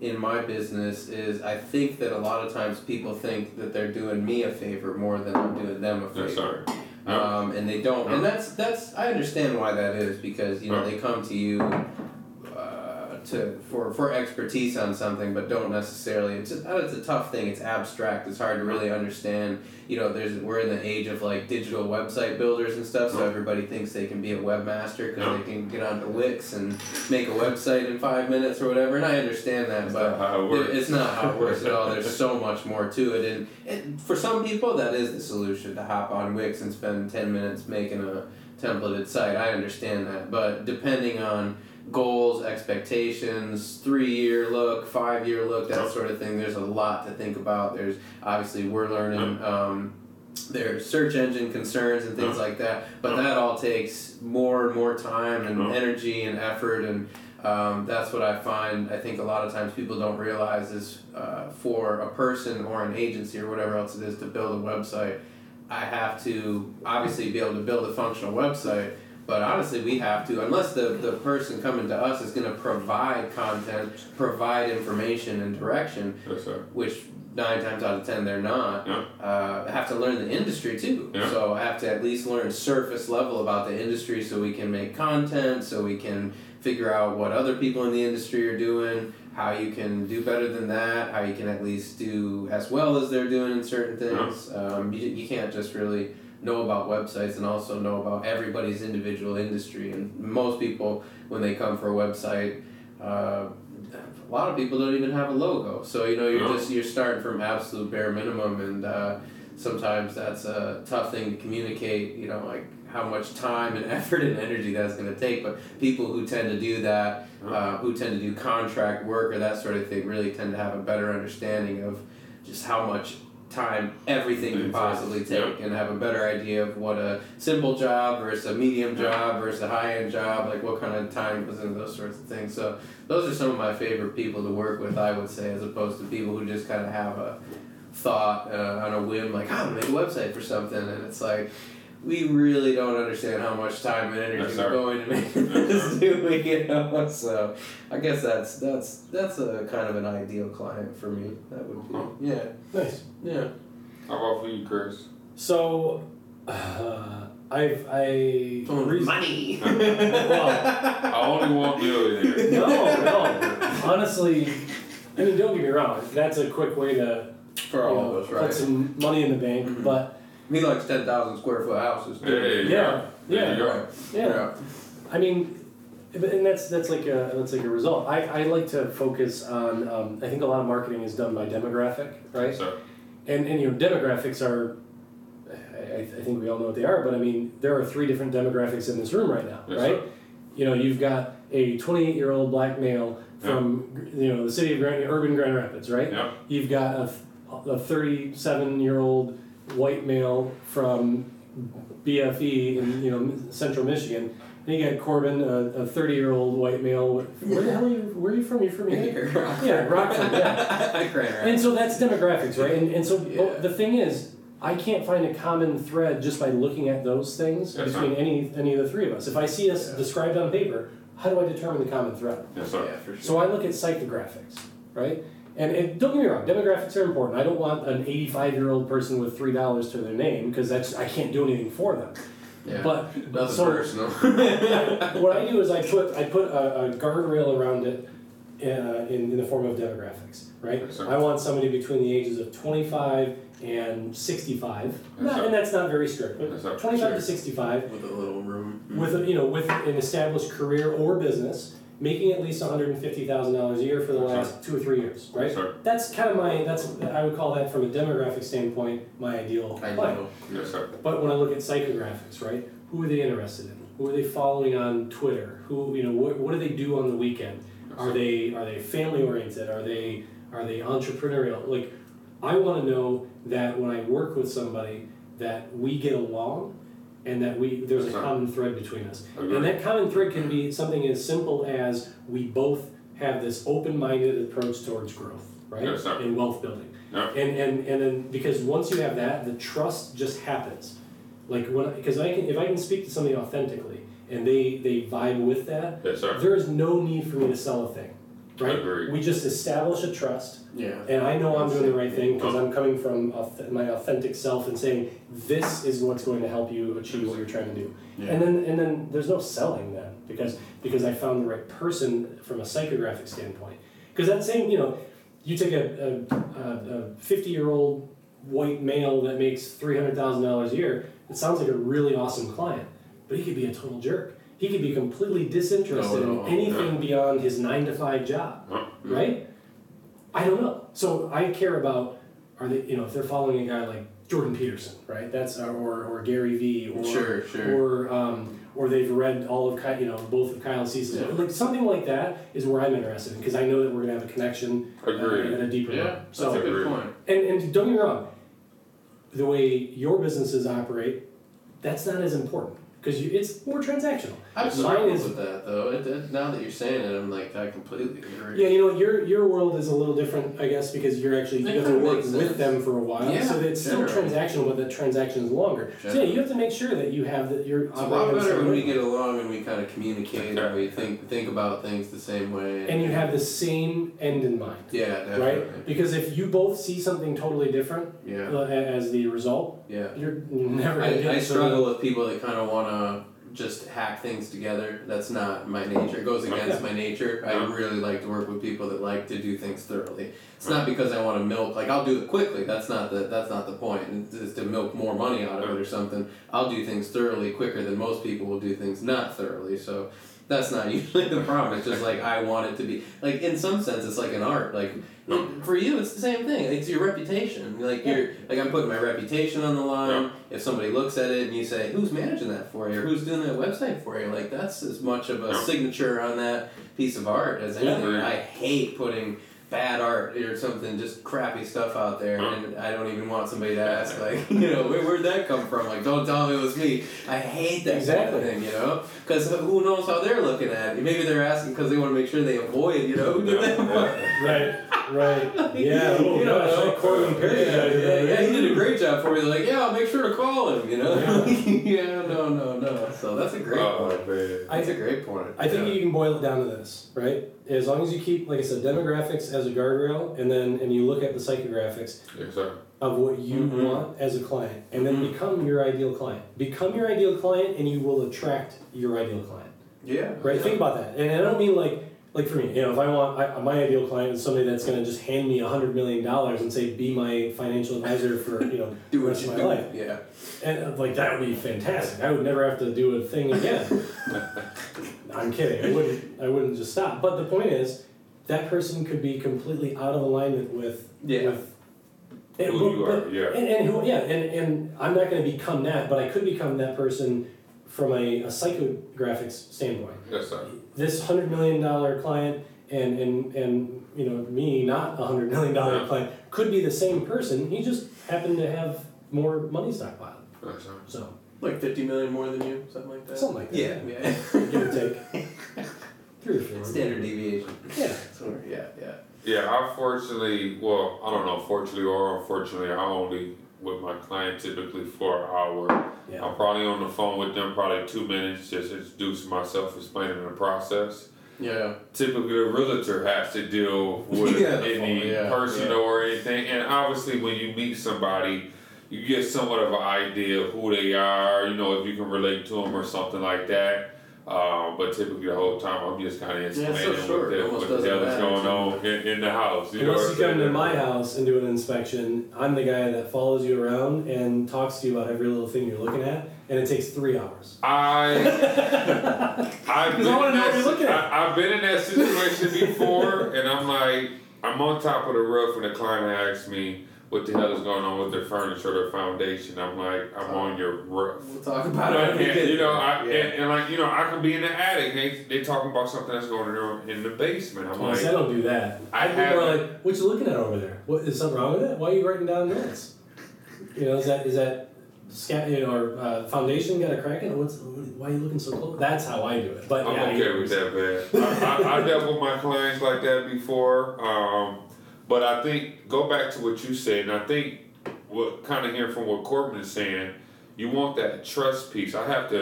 in my business is I think that a lot of times people think that they're doing me a favor more than I'm doing them a favor. Yes, No. Um, and they don't, no. and that's that's I understand why that is, because you know no. they come to you uh, to for, for expertise on something, but don't necessarily. It's a, it's a tough thing. It's abstract. It's hard to really understand. You know, there's we're in the age of like digital website builders and stuff, so everybody thinks they can be a webmaster because they can get onto Wix and make a website in five minutes or whatever. And I understand that, it's but not it, it's not how it works at all. There's so much more to it, and it, for some people, that is the solution, to hop on Wix and spend ten minutes making a templated site. I understand that, but depending on goals, expectations, three-year look, five-year look, that sort of thing, there's a lot to think about. There's obviously we're learning um, there's search engine concerns and things like that, but that all takes more and more time and energy and effort, and um, that's what I find I think a lot of times people don't realize is uh, for a person or an agency or whatever else it is to build a website, I have to obviously be able to build a functional website, but honestly we have to, unless the, the person coming to us is going to provide content, provide information and direction, yes, which nine times out of ten they're not, yeah. uh, I have to learn the industry too. Yeah. So I have to at least learn surface level about the industry so we can make content, so we can figure out what other people in the industry are doing, how you can do better than that, how you can at least do as well as they're doing in certain things. Yeah. Um, you, you can't just really know about websites and also know about everybody's individual industry. And most people, when they come for a website, uh, a lot of people don't even have a logo. So, you know, you're yeah. just you're starting from absolute bare minimum, and uh, sometimes that's a tough thing to communicate, you know, like how much time and effort and energy that's going to take. But people who tend to do that, uh, who tend to do contract work or that sort of thing, really tend to have a better understanding of just how much time everything can possibly take, and have a better idea of what a simple job versus a medium job versus a high-end job, like what kind of time was in those sorts of things. So those are some of my favorite people to work with, I would say, as opposed to people who just kind of have a thought uh, on a whim, like, I'm going to make a website for something, and it's like, we really don't understand how much time and energy is going to make this, do we? You know? So I guess that's that's that's a kind of an ideal client for me. That would be, uh-huh. yeah. Nice. Yeah. How about for you, Chris? So, uh, I've, I... Oh, reason- money! Well, I only want millionaires. No, no. Honestly, I mean, don't get me wrong. That's a quick way to... For all know, of us, right? Put some money in the bank, mm-hmm. but... He likes ten thousand square foot houses. Hey, yeah, yeah, yeah. yeah. I mean, and that's that's like a that's like a result. I, I like to focus on. Um, I think a lot of marketing is done by demographic, right? So, and and you know, demographics are. I, I think we all know what they are, but I mean, there are three different demographics in this room right now, yes, right? Sir. You know, you've got a twenty-eight-year-old black male from yeah. you know the city of Grand, urban Grand Rapids, right? Yeah. You've got a a thirty-seven-year-old. White male from B F E in you know Central Michigan, and you got Corbin, a thirty-year-old white male. Where the hell are you? Where are you from? You're from here. Rockford. Yeah, Rockford. Yeah. And so that's demographics, right? And and so yeah. the thing is, I can't find a common thread just by looking at those things yes, between sir. any any of the three of us. If I see us yeah. described on paper, how do I determine the common thread? Yes, sir. Yeah, for sure. So I look at psychographics, right? And it, don't get me wrong, demographics are important. I don't want an eighty-five-year-old person with three dollars to their name because that's I can't do anything for them. Yeah, but nothing so personal. What I do is I put I put a, a guardrail around it uh, in, in the form of demographics, right? Yes, I want somebody between the ages of twenty-five and sixty-five, yes, not, and that's not very strict, but yes, twenty-five sure. to sixty-five. With a little room. Mm-hmm. With, a, you know, with an established career or business, making at least one hundred fifty thousand dollars a year for the last two or three years, right? Yes, that's kind of my, that's I would call that from a demographic standpoint, my ideal client. Yes, sir. But when I look at psychographics, right? Who are they interested in? Who are they following on Twitter? Who, you know, what, what do they do on the weekend? Yes, are they are they family oriented? Are they are they entrepreneurial? Like, I want to know that when I work with somebody that we get along, and that we there's That's a common thread between us. And that common thread can be something as simple as we both have this open-minded approach towards growth, right? Yes, and wealth building. No. And, and and then because once you have that, the trust just happens. Like when because I can if I can speak to somebody authentically and they, they vibe with that, yes, there is no need for me to sell a thing. Right? I agree. We just establish a trust. Yeah. And I know I'm doing the right thing because I'm coming from my authentic self and saying, this is what's going to help you achieve what you're trying to do. Yeah. And then and then there's no selling then because because I found the right person from a psychographic standpoint. Because that same, you know, you take a fifty-year-old white male that makes three hundred thousand dollars a year, it sounds like a really awesome client, but he could be a total jerk. He could be completely disinterested no, no, in anything no. beyond his nine to five job, no, no. right? I don't know. So I care about, are they, you know, if they're following a guy like Jordan Peterson, right? That's or or Gary Vee, or sure, sure. or um, or they've read all of Ky- you know both of Kyle Cease's, yeah. like something like that is where I'm interested in because I know that we're gonna have a connection uh, at a deeper yeah, level. That's so, a good point. And and don't get me wrong, the way your businesses operate, that's not as important. Because it's more transactional. I'm sorry with that, though. It, it, now that you're saying it, I'm like, I completely agree. Yeah, you know, your your world is a little different, I guess, because you're actually, you have to work with them for a while. Yeah, so it's still transactional, but that transaction is longer. Generally. So yeah, you have to make sure that you have that you're... It's a lot better when we get along and we kind of communicate and we think think about things the same way. And, and you have the same end in mind. Yeah, definitely. Right? Because if you both see something totally different yeah. uh, as the result, yeah. you're never going to get it. I struggle with people that kind of want to Uh, just hack things together. That's not my nature. It goes against my nature. I really like to work with people that like to do things thoroughly. It's not because I want to milk. Like, I'll do it quickly. That's not the that's not the point. It's to milk more money out of it or something. I'll do things thoroughly quicker than most people will do things not thoroughly. So that's not usually the problem. It's just like I want it to be. Like, in some sense, it's like an art. Like, for you, it's the same thing. It's your reputation. Like, you're like I'm putting my reputation on the line. Yeah. If somebody looks at it and you say, who's managing that for you? Or who's doing that website for you? Like, that's as much of a signature on that piece of art as anything. Yeah, right. I hate putting bad art or something, just crappy stuff out there, and I don't even want somebody to ask, like, you know, where, where'd that come from? Like, don't tell me it was me. I hate that exactly. kind of thing, you know? Because who knows how they're looking at it? Maybe they're asking because they want to make sure they avoid, you know, who did that for? Right. Right. Yeah. Oh, you know, like Corbin Perry. Yeah, yeah, yeah, he did a great job for me. They're like, yeah, I'll make sure to call him, you know? Yeah, yeah no, no, no. So that's a great oh, point. Man. That's a great point. I think yeah. you can boil it down to this, right? As long as you keep, like I said, demographics as a guardrail, and then and you look at the psychographics exactly. of what you mm-hmm. want as a client, and then mm-hmm. become your ideal client. Become your ideal client, and you will attract your ideal client. Yeah. Right? Yeah. Think about that. And I don't mean like, Like for me, you know, if I want I, my ideal client is somebody that's going to just hand me a hundred million dollars and say, "Be my financial advisor for you know do the rest of my do. life." Yeah, and like that would be fantastic. I would never have to do a thing again. I'm kidding. I wouldn't. I wouldn't just stop. But the point is, that person could be completely out of alignment with yeah. with and, who but, you are. But, yeah. And, and who? Yeah. And and I'm not going to become that, but I could become that person from a, a psychographics standpoint. Yes, sir. This hundred million dollar client and, and and you know me not a hundred million dollar yeah. client could be the same person. He just happened to have more money stockpiled. Right, so like fifty million more than you, something like that. Something like that. Yeah, yeah. Give or take. Three or four. Standard deviation. Yeah. So, yeah, yeah. Yeah, I fortunately, well, I don't know, fortunately or unfortunately, I only with my client typically for an hour. Yeah. I'm probably on the phone with them probably two minutes just introducing myself, explaining the process. Yeah. Typically, a realtor has to deal with yeah, any yeah, person yeah. or anything. And obviously, when you meet somebody, you get somewhat of an idea of who they are, you know, if you can relate to them or something like that. Um, but typically, the whole time, I'm just kind of explaining yeah, so sure. what the hell is going on in, in the house. You Unless know, you come to my house and do an inspection, I'm the guy that follows you around and talks to you about every little thing you're looking at, and it takes three hours. I, I've, been I that, looking at. I I've been in that situation before, and I'm like, I'm on top of the roof when a client asks me, what the hell is going on with their furniture, their foundation? I'm like, I'm uh, on your roof. We'll talk about it. Right? And, you know, I, yeah. and, and like, you know, I can be in the attic. They they talking about something that's going on in the basement. I'm well, like, I don't do that. I have like, what you looking at over there? What is something wrong with it? Why are you writing down notes? You know, is that is that scat? You know, or uh, foundation got a crack in it? What's why are you looking so close? That's how I do it. But I'm yeah, okay with that, man. I, I, I dealt with my clients like that before. Um, But I think, go back to what you said, and I think what kind of hearing from what Corbin is saying, you want that trust piece. I have to,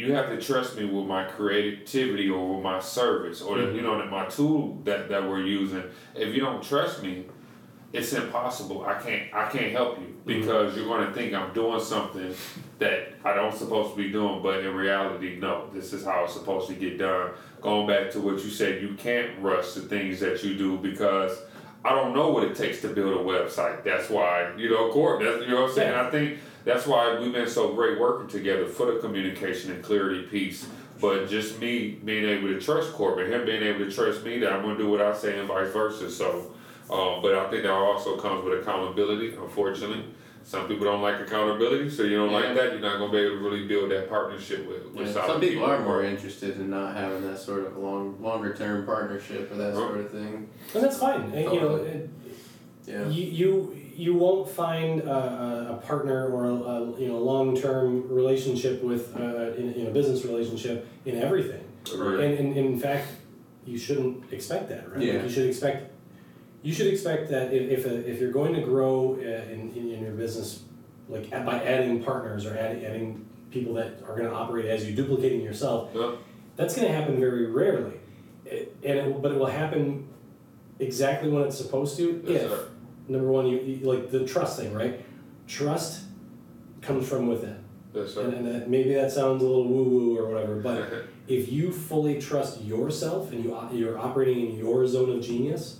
you have to trust me with my creativity or with my service or mm-hmm. you know, my tool that, that we're using. If you don't trust me, it's impossible. I can't I can't help you because mm-hmm. you're going to think I'm doing something that I don't supposed to be doing, but in reality, no, this is how it's supposed to get done. Going back to what you said, you can't rush the things that you do because I don't know what it takes to build a website. That's why, you know, Court, that's, you know what I'm saying? Yeah. I think that's why we've been so great working together for the communication and clarity piece. But just me being able to trust Corbin, him being able to trust me that I'm going to do what I say and vice versa. So, um, but I think that also comes with accountability, unfortunately. Some people don't like accountability, so you don't yeah. like that, you're not going to be able to really build that partnership with, with yeah. solid Some people, people are more interested in not having that sort of long, longer-term partnership or that uh-huh. sort of thing. And that's fine. And, you know, it, yeah. you, you you won't find a, a partner or a, a you know long-term relationship with uh, in, in a business relationship in everything. Right. And, and, and in fact, you shouldn't expect that, right? Yeah. Like you should expect. You should expect that if if, a, if you're going to grow in, in, in your business, like by adding partners or adding, adding people that are going to operate as you, duplicating yourself, yeah. that's going to happen very rarely. It, and it, but it will happen exactly when it's supposed to. Yes, if sir. Number one, you, you like the trust thing, right? Trust comes from within. Yes, sir. And, and that, maybe that sounds a little woo-woo or whatever, but if you fully trust yourself and you you're operating in your zone of genius.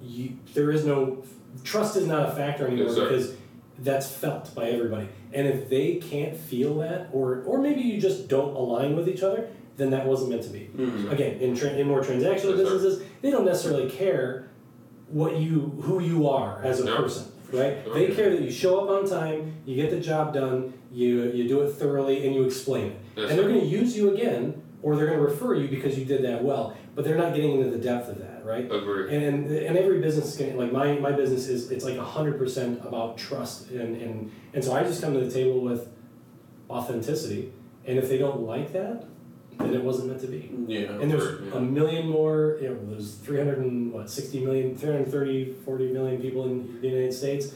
You, there is no trust is not a factor anymore yes, because that's felt by everybody. And if they can't feel that, or or maybe you just don't align with each other, then that wasn't meant to be. Mm-hmm. Again, in tra- in more transactional yes, businesses, sir. They don't necessarily care what you who you are as a no. person, right? No. They care that you show up on time, you get the job done, you you do it thoroughly, and you explain it. Yes, and they're going to use you again, or they're going to refer you because you did that well. But they're not getting into the depth of that. Right? Agreed. And, and and every business can, like my, my business is it's like one hundred percent about trust and, and and so I just come to the table with authenticity, and if they don't like that, then it wasn't meant to be. Yeah. And there's yeah. a million more, you know, there's three hundred and what sixty million, three hundred thirty, forty million people in the United States,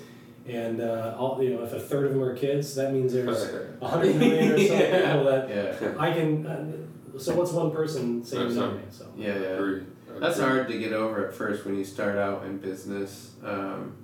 and uh, all, you know, if a third of them are kids, that means there's one hundred million or so yeah. people that yeah. I can. Uh, so what's one person saying no? So yeah, yeah. Agreed. That's hard to get over at first when you start out in business. Um,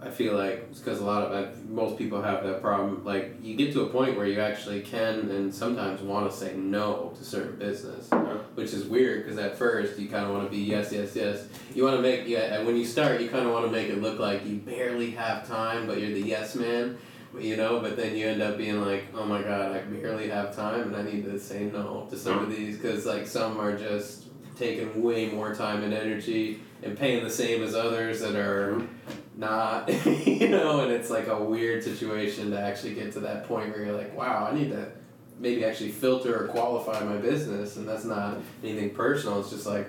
I feel like it's because a lot of I've, most people have that problem. Like you get to a point where you actually can and sometimes want to say no to certain business, which is weird because at first you kind of want to be yes, yes, yes. You want to make yeah. When you start, you kind of want to make it look like you barely have time, but you're the yes man. You know, but then you end up being like, oh my god, I barely have time, and I need to say no to some of these because like some are just. Taking way more time and energy and paying the same as others that are not, you know, and it's like a weird situation to actually get to that point where you're like, wow, I need to maybe actually filter or qualify my business, and that's not anything personal. It's just like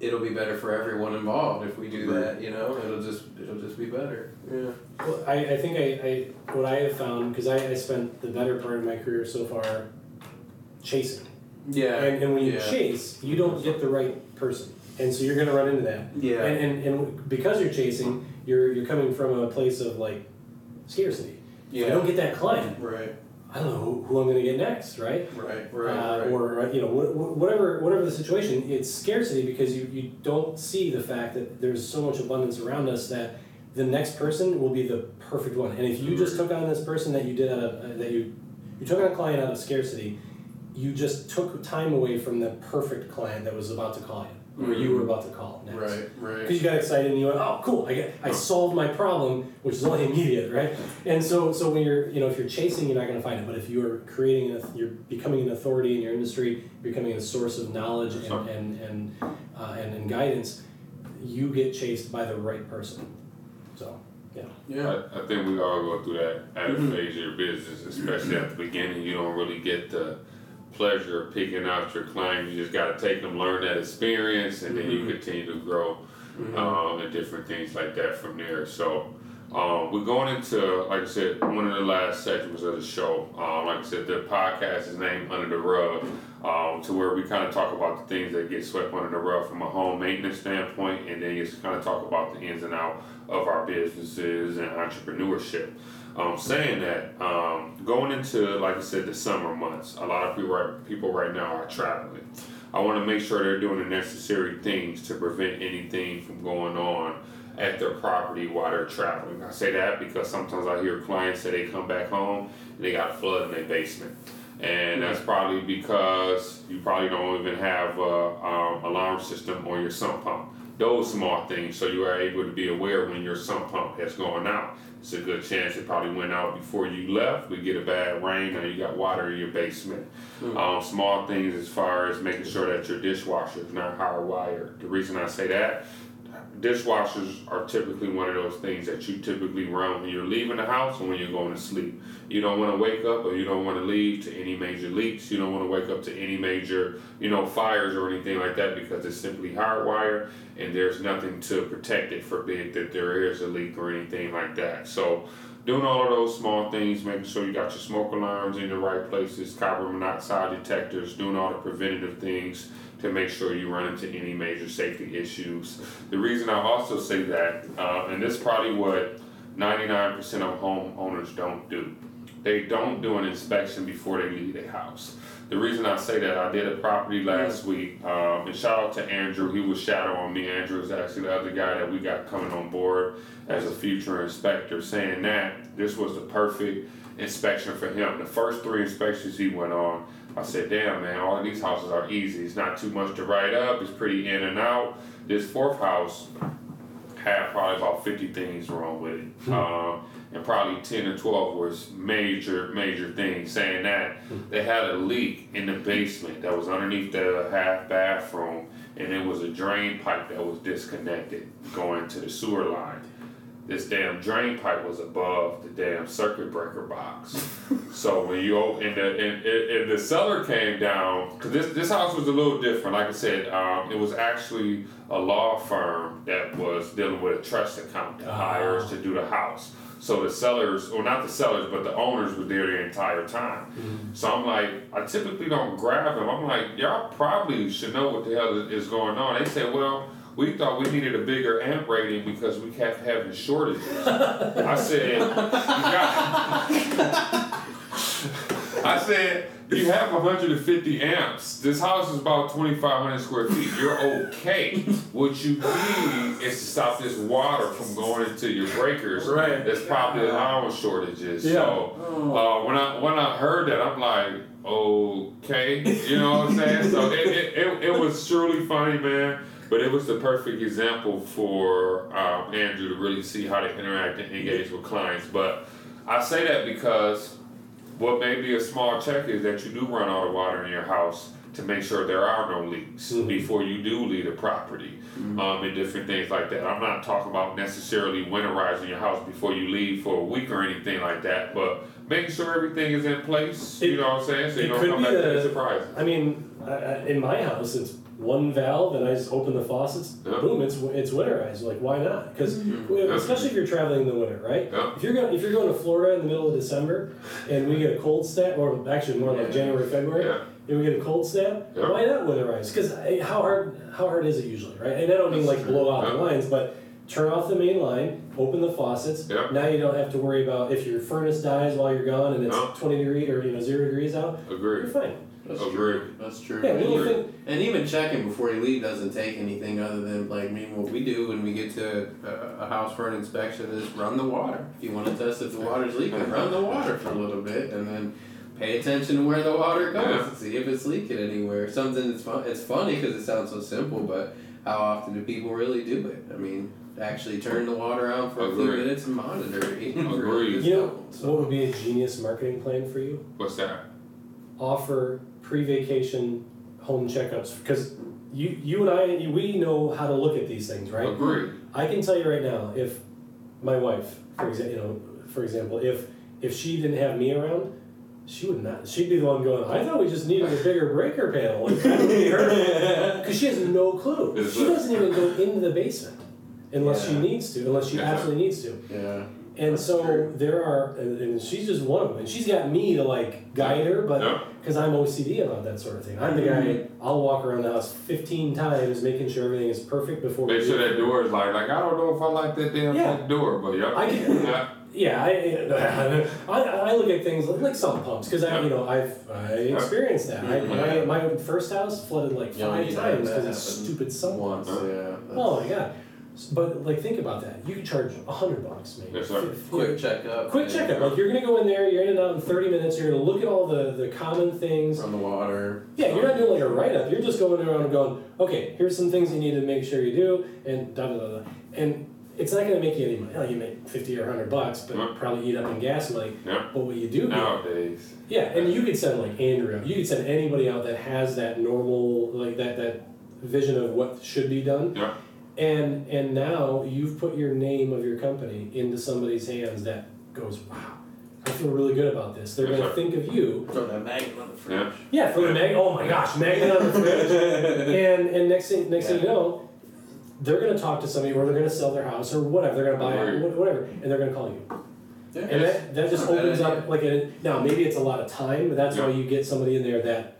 it'll be better for everyone involved if we do that, you know. It'll just it'll just be better. Yeah. Well, I, I think I, I what I have found, because I, I spent the better part of my career so far chasing. Yeah, and, and when you yeah. chase, you don't get the right person, and so you're going to run into that. Yeah, and, and and because you're chasing, you're you're coming from a place of like scarcity. Yeah, if I don't get that client. Right. I don't know who, who I'm going to get next, right? Right, right, uh, right. Or you know, wh- whatever whatever the situation, it's scarcity because you, you don't see the fact that there's so much abundance around us that the next person will be the perfect one. And if you just took on this person that you did out of uh, that you you took on a client out of scarcity. You just took time away from the perfect client that was about to call you, or mm-hmm. you were about to call next. Right, right. Because you got excited and you went, "Oh, cool! I got, I solved my problem," which is only immediate, right? And so, so when you're, you know, if you're chasing, you're not going to find it. But if you are creating, a, you're becoming an authority in your industry, becoming a source of knowledge and and and, uh, and and guidance, you get chased by the right person. So. Yeah, yeah. I, I think we all go through that at a phase of your business, especially at the beginning. You don't really get the pleasure of picking out your client. You just got to take them, learn that experience, and then mm-hmm. you continue to grow mm-hmm. um, and different things like that from there. So um, we're going into, like I said, one of the last sections of the show. Um, like I said, the podcast is named Under the Rug, um, to where we kind of talk about the things that get swept under the rug from a home maintenance standpoint, and then just kind of talk about the ins and outs of our businesses and entrepreneurship. Um, saying that, um, going into, like I said, the summer months, a lot of people right, people right now are traveling. I want to make sure they're doing the necessary things to prevent anything from going on at their property while they're traveling. I say that because sometimes I hear clients say they come back home and they got a flood in their basement. And that's probably because you probably don't even have an alarm system on your sump pump. Those small things, so you are able to be aware when your sump pump has gone out. It's a good chance it probably went out before you left. We get a bad rain, or you got water in your basement. Mm-hmm. Um, small things as far as making sure that your dishwasher is not hardwired. The reason I say that, dishwashers are typically one of those things that you typically run when you're leaving the house or when you're going to sleep. You don't want to wake up, or you don't want to leave to any major leaks. You don't want to wake up to any major, you know, fires or anything like that, because it's simply hardwired and there's nothing to protect it, forbid that there is a leak or anything like that. So doing all of those small things, making sure you got your smoke alarms in the right places, carbon monoxide detectors, doing all the preventative things to make sure you run into any major safety issues. The reason I also say that, uh, and this is probably what ninety-nine percent of homeowners don't do. They don't do an inspection before they leave their house. The reason I say that, I did a property last week, um, and shout out to Andrew. He was shadowing me. Andrew is actually the other guy that we got coming on board as a future inspector, saying that this was the perfect inspection for him. The first three inspections he went on, I said, damn, man, all of these houses are easy. It's not too much to write up. It's pretty in and out. This fourth house had probably about fifty things wrong with it. Mm-hmm. Um, and probably ten or twelve was major, major things, saying that mm-hmm. they had a leak in the basement that was underneath the half bathroom, and it was a drain pipe that was disconnected going to the sewer line. This damn drain pipe was above the damn circuit breaker box. So when you open, and the, and, and the cellar came down, because this, this house was a little different. Like I said, um, it was actually a law firm that was dealing with a trust account that hires to do the house. So the sellers, or not the sellers, but the owners were there the entire time. Mm-hmm. So I'm like, I typically don't grab them. I'm like, y'all probably should know what the hell is going on. They said, well, we thought we needed a bigger amp rating because we kept having shortages. I said, I said, you have one hundred fifty amps. This house is about twenty-five hundred square feet. You're okay. What you need is to stop this water from going into your breakers. Right. That's probably allowing shortages. Yeah. So uh, when I when I heard that, I'm like, okay, you know what I'm saying? So it it, it, it was truly funny, man. But it was the perfect example for um, Andrew to really see how to interact and engage with clients. But I say that because what may be a small check is that you do run all the water in your house to make sure there are no leaks mm-hmm. before you do leave the property mm-hmm. um, and different things like that. I'm not talking about necessarily winterizing your house before you leave for a week or anything like that, but making sure everything is in place, it, you know what I'm saying, so you don't come back to any surprises. I mean, uh, in my house, it's one valve, and I just open the faucets, yep. boom, it's it's winterized. Like, why not? Because mm-hmm. especially if you're traveling in the winter, right? Yep. If you're going if you're going to Florida in the middle of December, and we get a cold snap, or actually more like January, February, yeah. and we get a cold snap, yep. why not winterize? Because how hard how hard is it usually, right? And I don't mean like blow out yep. the lines, but turn off the main line, open the faucets. Yep. Now you don't have to worry about if your furnace dies while you're gone and it's yep. twenty degrees or you know zero degrees out. Agreed. You're fine. That's Agreed. True. That's true. Yeah, and, even, and even checking before you leave doesn't take anything other than, like, I mean, what we do when we get to a, a house for an inspection is run the water. If you want to test if the water's leaking, run the water for a little bit and then pay attention to where the water goes yeah. and see if it's leaking anywhere. Something that's fun. It's funny because it sounds so simple, but how often do people really do it? I mean, actually turn the water on for Agreed. a few minutes and monitor it. Agreed. You know, so what would be a genius marketing plan for you? What's that? Offer pre-vacation home checkups, because you you and I, we know how to look at these things, right? Agree. I can tell you right now, if my wife, for example, you know, for example, if if she didn't have me around, she would not. She'd be the one going, I thought we just needed a bigger breaker panel. Like, that would be her, because she has no clue. She doesn't even go into the basement unless yeah. she needs to, unless she yeah. absolutely needs to. Yeah. And That's so true. there are, and she's just one of them. And she's got me to, like, guide her, but because yep. I'm O C D about that sort of thing. I'm the guy, I'll walk around the house fifteen times making sure everything is perfect before Make we Make sure that door is like, like, I don't know if I like that damn yeah. door, but yeah. I can, yeah. Yeah, I, I I look at things like, like sump pumps because I you know I've I experienced that. I, my my first house flooded like five yeah, times because of stupid sump pumps. Yeah, oh my god. But like think about that. You could charge a hundred bucks maybe. Yes, sir. Quick checkup. Quick yeah. checkup. Like you're gonna go in there, you're in and out in thirty minutes, you're gonna look at all the, the common things. From the water. Yeah, you're not doing like a write up. You're just going around and going, okay, here's some things you need to make sure you do and da da da da. And it's not gonna make you any money. Like you make fifty or a hundred bucks, but mm-hmm. probably eat up in gas money. Yeah. But what you do nowadays. Get, yeah, and you could send like Andrew out. You could send anybody out that has that normal like that, that vision of what should be done. Yeah. And and now you've put your name of your company into somebody's hands that goes, wow, I feel really good about this. They're yes, going to think of you. For the magnet on the fridge. Yeah, yeah for yeah. the magnet. Oh, my gosh, magnet on the fridge. And and next thing next yeah. thing you know, they're going to talk to somebody or they're going to sell their house or whatever. They're going to buy it, whatever, and they're going to call you. Yeah, and that, that just opens idea. Up like a... Now, maybe it's a lot of time, but that's yeah. why you get somebody in there that...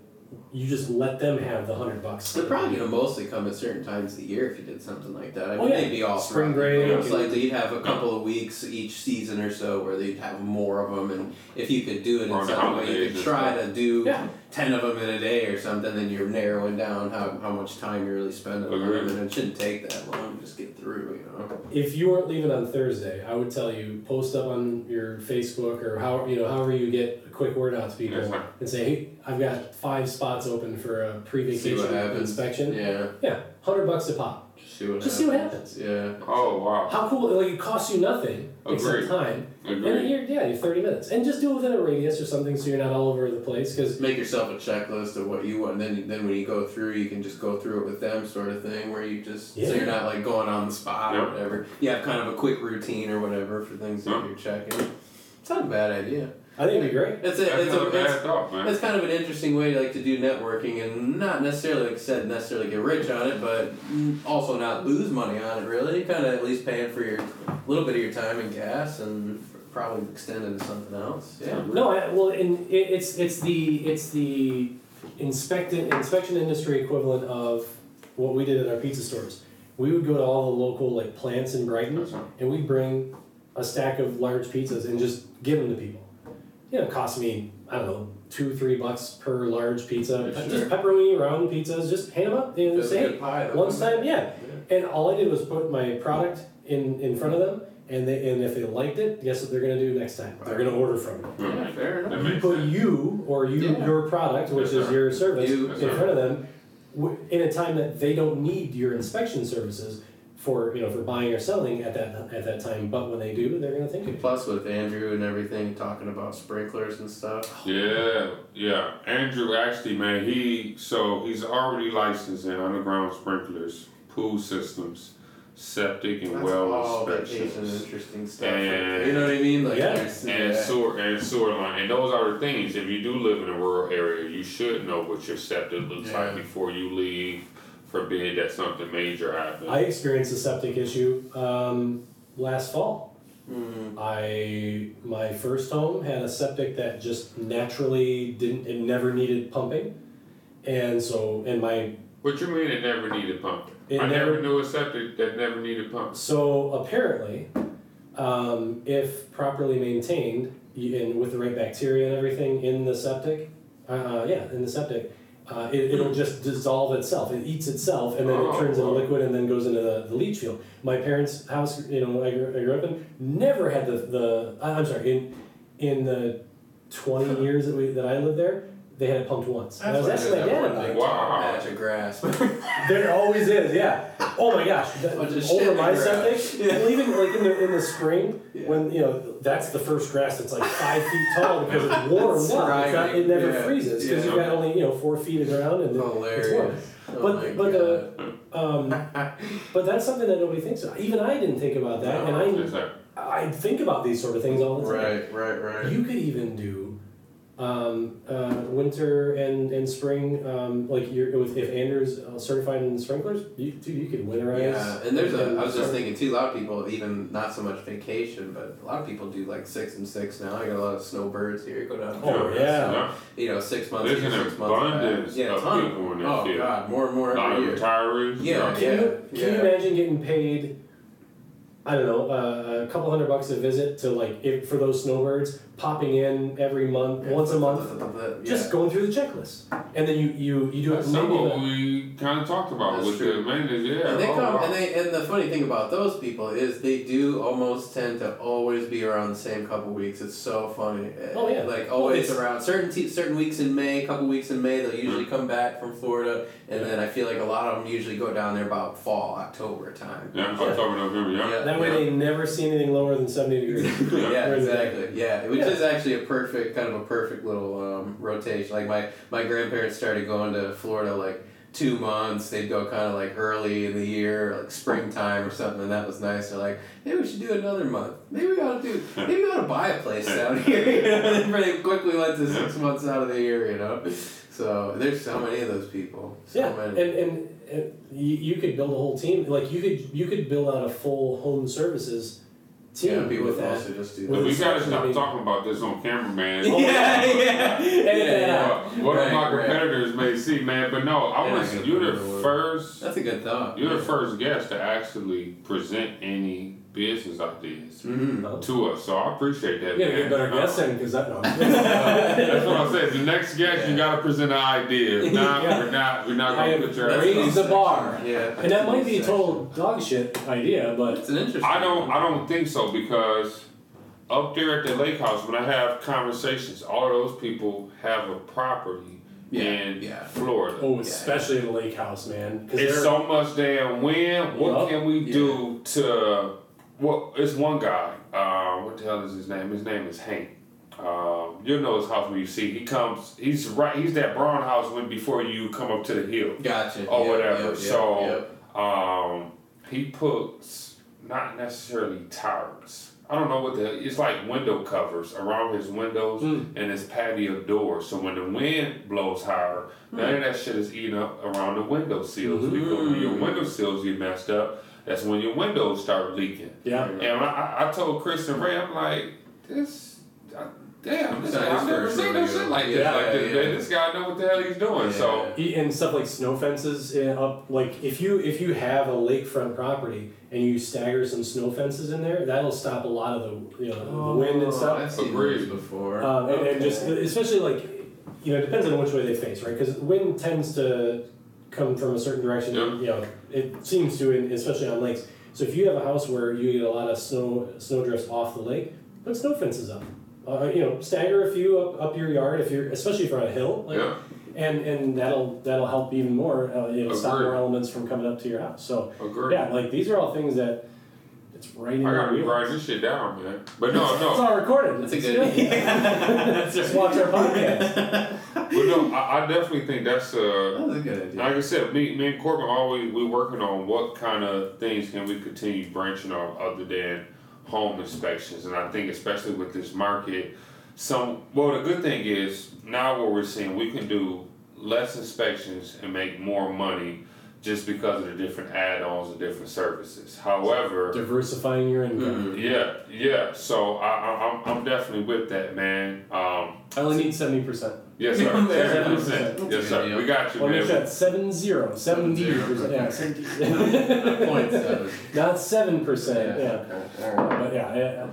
You just let them have the hundred bucks. They're probably gonna mostly come at certain times of the year if you did something like that. I mean, oh, yeah. they'd be all spring break. Most likely, you'd have a couple of weeks each season or so where they'd have more of them, and if you could do it or in some way, you could try to do yeah. ten of them in a day or something. Then you're narrowing down how, how much time you're really spending on them, and it shouldn't take that long. Just get through, you know. If you weren't leaving on Thursday, I would tell you post up on your Facebook or how you know however you get a quick word out to people yes, and say, hey, I've got five spots open for a pre-vacation inspection. Yeah. Yeah. a hundred bucks a pop. Just see what Just happens. Just see what happens. Yeah. Oh, wow. How cool. Like, it costs you nothing Agreed. Except time. Agreed. And you're, yeah, you're thirty minutes. And just do it within a radius or something so you're not all over the place. Cause make yourself a checklist of what you want. And then, then when you go through, you can just go through it with them sort of thing where you just, yeah. so you're not, like, going on the spot yep. or whatever. You have kind of a quick routine or whatever for things yep. that you're checking. It's not a bad idea. I think it'd be great. It's, a, that's it's, a, it's, thought, man. It's kind of an interesting way to, like, to do networking and not necessarily, like I said, necessarily get rich on it, but also not lose money on it, really. Kind of at least paying for your little bit of your time and gas and probably extending to something else. Yeah. Really. No, I, well, and it, it's it's the it's the inspection inspection industry equivalent of what we did at our pizza stores. We would go to all the local like plants in Brighton, right. and we'd bring a stack of large pizzas and just give them to people. You know, it cost me, I don't know, two, three bucks per large pizza. Sure. Just pepperoni, round pizzas, just hand them up. And say, hey, pie, lunchtime, yeah. yeah. And all I did was put my product in, in front of them, and they and if they liked it, guess what they're going to do next time? Right. They're going to order from you. Mm-hmm. Yeah, fair enough. You put sense. you or you yeah. your product, which yes, is your service, you, in yes, front of them in a time that they don't need your inspection services. For you know, for buying or selling at that at that time, but when they do, they're gonna think. Of it. Plus, with Andrew and everything talking about sprinklers and stuff. Yeah, yeah. Andrew actually, man, he so he's already licensed in underground sprinklers, pool systems, septic and That's well all inspections, vacation, interesting stuff. And, like you know what I mean? Like yes. and yeah. sewer and sewer line, and those are the things. If you do live in a rural area, you should know what your septic looks yeah. like before you leave. Forbid that something major happens. I experienced a septic issue um, last fall. Mm-hmm. I my first home had a septic that just naturally didn't it never needed pumping, and so and my. What you mean it never needed pumping? It I never, never knew a septic that never needed pumping. So apparently, um, if properly maintained and with the right bacteria and everything in the septic, uh, yeah, in the septic. Uh, it, it'll just dissolve itself. It eats itself, and then it turns into liquid, and then goes into the, the leach field. My parents' house, you know, I grew, I grew up in, never had the the. I'm sorry, in in the twenty years that we that I lived there, they had it pumped once. That was actually my dad. Like, wow, patch of grass. There always is, yeah. Oh my gosh, that, over my septic, yeah. well, even like in the in the spring yeah. when you know that's the first grass that's like five feet tall because it's warm. It's not, it never yeah. freezes because yeah. you've got only you know four feet of ground and Hilarious. It's warm. Oh but but uh, um, but that's something that nobody thinks of. Even I didn't think about that, no, and I yes, I think about these sort of things all the time. Right, right, right. You could even do. Um, uh, winter and, and spring, um, like you're, if Andrew's uh, certified in sprinklers, you, dude, you could winterize. Yeah, and there's a, and I was just thinking too, a lot of people, even not so much vacation, but a lot of people do like six and six now. You got a lot of snowbirds here. Go down. Oh, yeah. yeah. You know, six months. There's here, an six abundance yeah, of people in this Oh, field. God, more and more every year. Retirees. Yeah, yeah. Can, yeah. You, can yeah. you imagine getting paid I don't know, uh, a couple hundred bucks a visit to, like, if, for those snowbirds, popping in every month, yeah, once a month, the, the, the, yeah. just going through the checklist. And then you, you, you do That's it. That's what we kind of talked about That's with true. the amended, yeah. And, they oh, come, wow. and, they, and the funny thing about those people is they do almost tend to always be around the same couple weeks. It's so funny. Oh, yeah. Like, always well, around. Certain t- certain weeks in May, a couple weeks in May, they'll usually come back from Florida. And yeah. then I feel like a lot of them usually go down there about fall, October time. Yeah, October, November, yeah. yeah. That way yeah. they never see anything lower than seventy degrees. yeah, exactly. Yeah, which yeah. is actually a perfect, kind of a perfect little um, rotation. Like my, my grandparents started going to Florida like two months. They'd go kind of like early in the year, like springtime or something, and that was nice. They're like, maybe we should do another month. Maybe we ought to do, maybe we ought to buy a place down here. You know? And then they quickly went to six months out of the year, you know. So there's so many of those people. So yeah, many. and and. You, you could build a whole team. Like you could, you could build out a full home services team. Yeah, people with also just do that. We gotta stop talking about this on camera, man. yeah, yeah, yeah. yeah. Uh, what right, my competitors right. may see, man. But no, I yeah, was. You're the word. first. That's a good thought. You're yeah. the first guest to actually present any business ideas mm-hmm. to us. So I appreciate that. You gotta get better guests in because that. No. That's what I said. The next guest, yeah. you gotta present an idea. Nah, yeah. we're not. We're not gonna put your. Raise the bar. Yeah. And that might be a total dog shit idea, but it's an interesting. I don't. I don't think so because up there at the lake house, when I have conversations, all those people have a property. Yeah, in yeah. Florida. Oh, especially yeah, yeah. the lake house, man. It's so much damn wind. What yep. can we do yeah. to? Well, it's one guy. Uh, what the hell is his name? His name is Hank. Um, you'll know his house when you see. He comes. He's right. He's that brown house when before you come up to the hill. Gotcha. Or yep, whatever. Yep, so yep. Um, he puts not necessarily towers. I don't know what the. It's like window covers around his windows mm. and his patio doors. So when the wind blows higher, mm. none of that shit is eating up around the window sills. Mm. Because when your window sills get messed up. That's when your windows start leaking. Yeah. And I, I told Chris and Ray, I'm like, this, I, damn, this guy, I've never seen no shit like this. Yeah, like this, yeah. man, this guy know what the hell he's doing. Yeah. So he, and stuff like snow fences and up. Like if you if you have a lakefront property and you stagger some snow fences in there, that'll stop a lot of the you know oh, the wind and stuff. I've seen these before. Um, and, okay. and just especially like, you know, it depends on which way they face, right? Because wind tends to come from a certain direction, yep. you know, it seems to, and especially on lakes. So if you have a house where you get a lot of snow snow drifts off the lake, put snow fences up. Uh, you know, stagger a few up, up your yard if you're, especially if you're on a hill, like, yeah. and and that'll that'll help even more. Uh, it'll stop more elements from coming up to your house. So Agreed. yeah, like these are all things that. It's right in I gotta be writing this shit down, man. But no, no. It's all recorded. That's a good idea. Just watch our podcast. But no, I, I definitely think that's a... That's a good idea. Like I said, me, me and Corbin, always we're working on what kind of things can we continue branching on other than home inspections. And I think especially with this market, some... Well, the good thing is, now what we're seeing, we can do less inspections and make more money just because of the different add-ons and different services. However... Diversifying your income. Yeah, yeah. So I, I, I'm I'm definitely with that, man. Um, I only need seventy percent. Yes, sir. seventy percent. Yes, sir. We got you, well, man. Got seven zero. seventy percent. Yeah, seventy. Not seven percent. Yeah. Okay. Right. But yeah, yeah.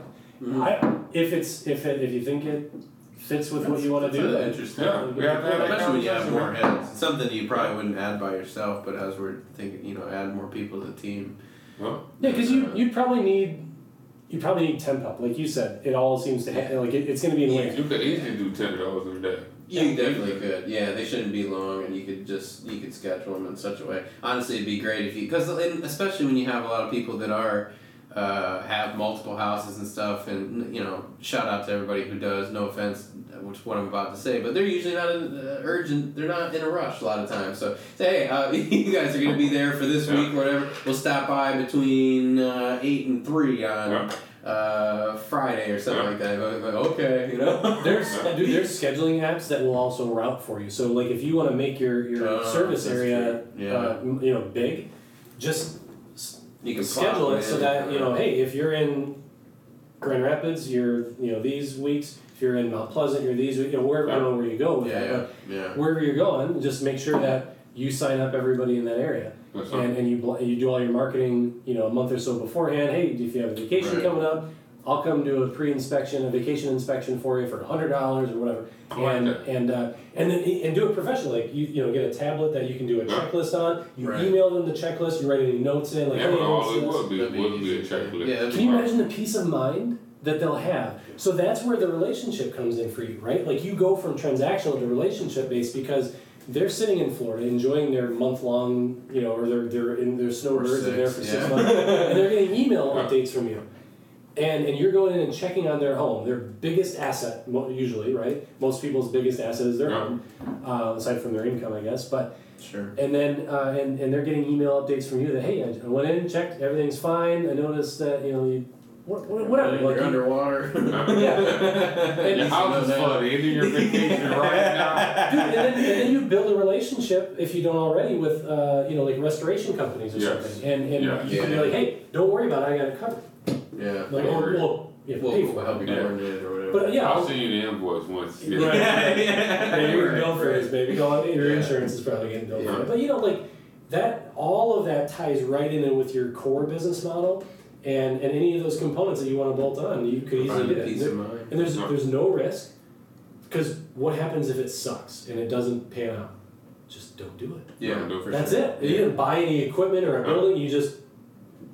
Mm-hmm. I, if it's if it, if you think it... fits with that's, what you want to do. That's interesting. Yeah. We have that especially when you have more heads. It's something you probably wouldn't add by yourself, but as we're thinking, you know, add more people to the team. Well, yeah, because you you probably need you probably need temp up, like you said. It all seems to ha- like it, it's going to be in yeah. You could easily do ten dollars a day. You yeah, definitely could. Yeah, they shouldn't be long, and you could just you could schedule them in such a way. Honestly, it'd be great if you because especially when you have a lot of people that are. Uh, have multiple houses and stuff, and you know, shout out to everybody who does. No offense, which is what I'm about to say, but they're usually not in, uh, urgent. They're not in a rush a lot of times. So say, hey, uh, you guys are gonna be there for this week, or whatever. We'll stop by between uh, eight and three on uh, Friday or something like that. But, but okay, you know. There's dude, there's scheduling apps that will also route for you. So like, if you want to make your your uh, service area, yeah. uh, you know, big, just. You can schedule it so that, you know, hey, if you're in Grand Rapids, you're, you know, these weeks. If you're in Mount Pleasant, you're these weeks. You know, wherever, I don't know where you go. With yeah, yeah, yeah. Wherever you're going, just make sure that you sign up everybody in that area. That's and, and you you do all your marketing, you know, a month or so beforehand. Hey, if you have a vacation right. coming up, I'll come do a pre-inspection, a vacation inspection for you for a hundred dollars or whatever, and like and uh, and then and do it professionally. Like you you know, get a tablet that you can do a checklist on. You right. email them the checklist. You write any notes in. Like yeah, hey, all it would be would be a checklist. Yeah, can you imagine the peace of mind that they'll have? So that's where the relationship comes in for you, right? Like you go from transactional to relationship based because they're sitting in Florida enjoying their month-long, you know, or they're they're in their snowbirds are there for yeah. six months, and they're getting email yeah. updates from you. And and you're going in and checking on their home, their biggest asset, usually, right? Most people's biggest asset is their yeah. home, uh, aside from their income, I guess. But sure. And then uh, and and they're getting email updates from you that hey, I went in, checked, everything's fine. I noticed that you know you. What, what, whatever. You're like, underwater. yeah. Your house is flooded. Ending your vacation right now. Dude, and then, and then you build a relationship, if you don't already, with uh, you know, like restoration companies or yes. something. And and yeah. you're yeah. like, hey, don't worry about it. I got it covered. Yeah. Like, oh, we'll, yeah, we'll, we'll, we'll help you learn yeah. it or whatever. But, yeah, I'll, I'll send you the invoice once. Yeah. Right. yeah. yeah. yeah. You're billed for this, baby. Go on. Your yeah. insurance is probably getting billed yeah. for it. But you know, like that. All of that ties right in with your core business model. And and any of those components that you want to bolt on, you could easily do that. And there's there's no risk, because what happens if it sucks and it doesn't pan out? Just don't do it. Yeah, no, for that's sure. it. Yeah. You didn't buy any equipment or a building. You just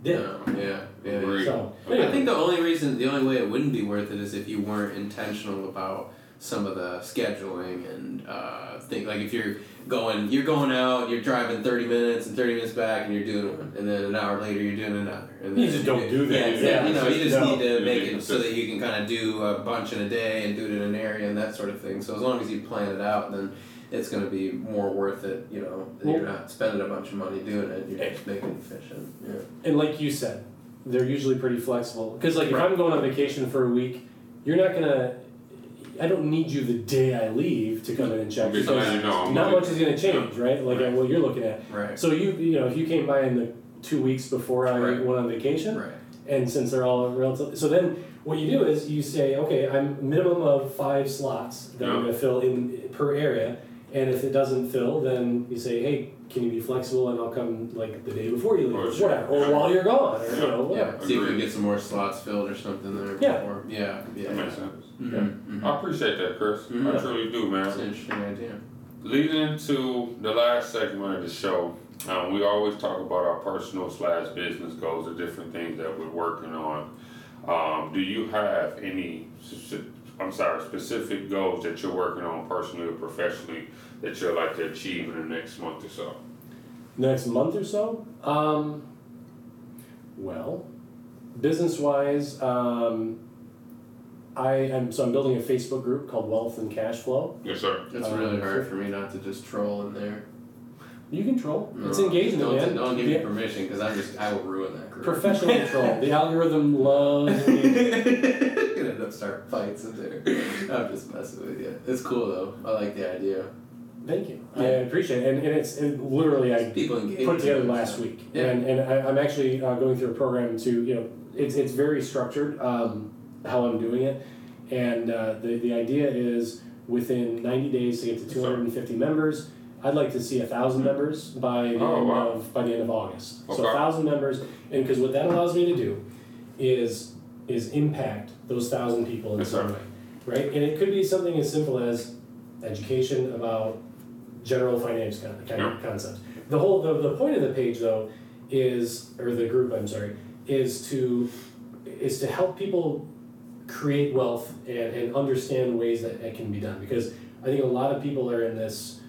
did. No, yeah, yeah. yeah. So, anyway. I think the only reason, the only way it wouldn't be worth it is if you weren't intentional about some of the scheduling and uh, things. Like if you're going, you're going out, you're driving thirty minutes and thirty minutes back, and you're doing one, and then an hour later you're doing another. And you just don't do that. Yeah, exactly. Yeah, you know, you just no. need to make it so that you can kind of do a bunch in a day and do it in an area and that sort of thing. So as long as you plan it out, then it's going to be more worth it. You know, that well, you're not spending a bunch of money doing it. You're just making it efficient. Yeah. And like you said, they're usually pretty flexible. Because like right. if I'm going on vacation for a week, you're not gonna. I don't need you the day I leave to come in and check. Because so you know, not much is going to change, yeah. right? Like right. what you're looking at. Right. So you you know if you came by in the two weeks before I right. went on vacation, right. and since they're all relative, so then what you do is you say, okay, I'm minimum of five slots that yeah. I'm going to fill in per area, and if it doesn't fill, then you say, hey, can you be flexible and I'll come like the day before you leave, or, sure. whatever, or yeah. while you're gone, or yeah. you know, whatever. Yeah. See if we can get some more slots filled or something there. Yeah. Before. Yeah. Yeah. That makes sense. Mm-hmm. Mm-hmm. I appreciate that, Chris. Mm-hmm. I truly do, man. That's an interesting idea. Leading into the last segment of the show, um, we always talk about our personal slash business goals or different things that we're working on. Um, do you have any, I'm sorry, specific goals that you're working on personally or professionally that you'd like to achieve in the next month or so? Next month or so? Um, well, business-wise, um, I am so I'm building a Facebook group called Wealth and Cash Flow. Yes, sir. It's um, really hard for me not to just troll in there. You can troll. No. It's engaging, don't, man. Don't give me permission because I just I will ruin that group. Professional troll. The algorithm loves me. You're gonna end up starting fights in there. I'm just messing with you. It's cool though. I like the idea. Thank you. Yeah. I appreciate it. And, and it's and literally I put together last week. Yeah. And and I, I'm actually uh, going through a program to you know it's it's very structured. Um, how I'm doing it, and uh, the, the idea is within ninety days to get to two hundred fifty members. I'd like to see one thousand members by the, oh, end, wow. of, by the end of August. Okay. So one thousand members, and because what that allows me to do is is impact those one thousand people in yes, some way, right? And it could be something as simple as education about general finance kind of, kind yeah. of concepts. The whole the, the point of the page, though, is, or the group, I'm sorry, is to is to help people create wealth and, and understand ways that it can be done, because I think a lot of people are in this,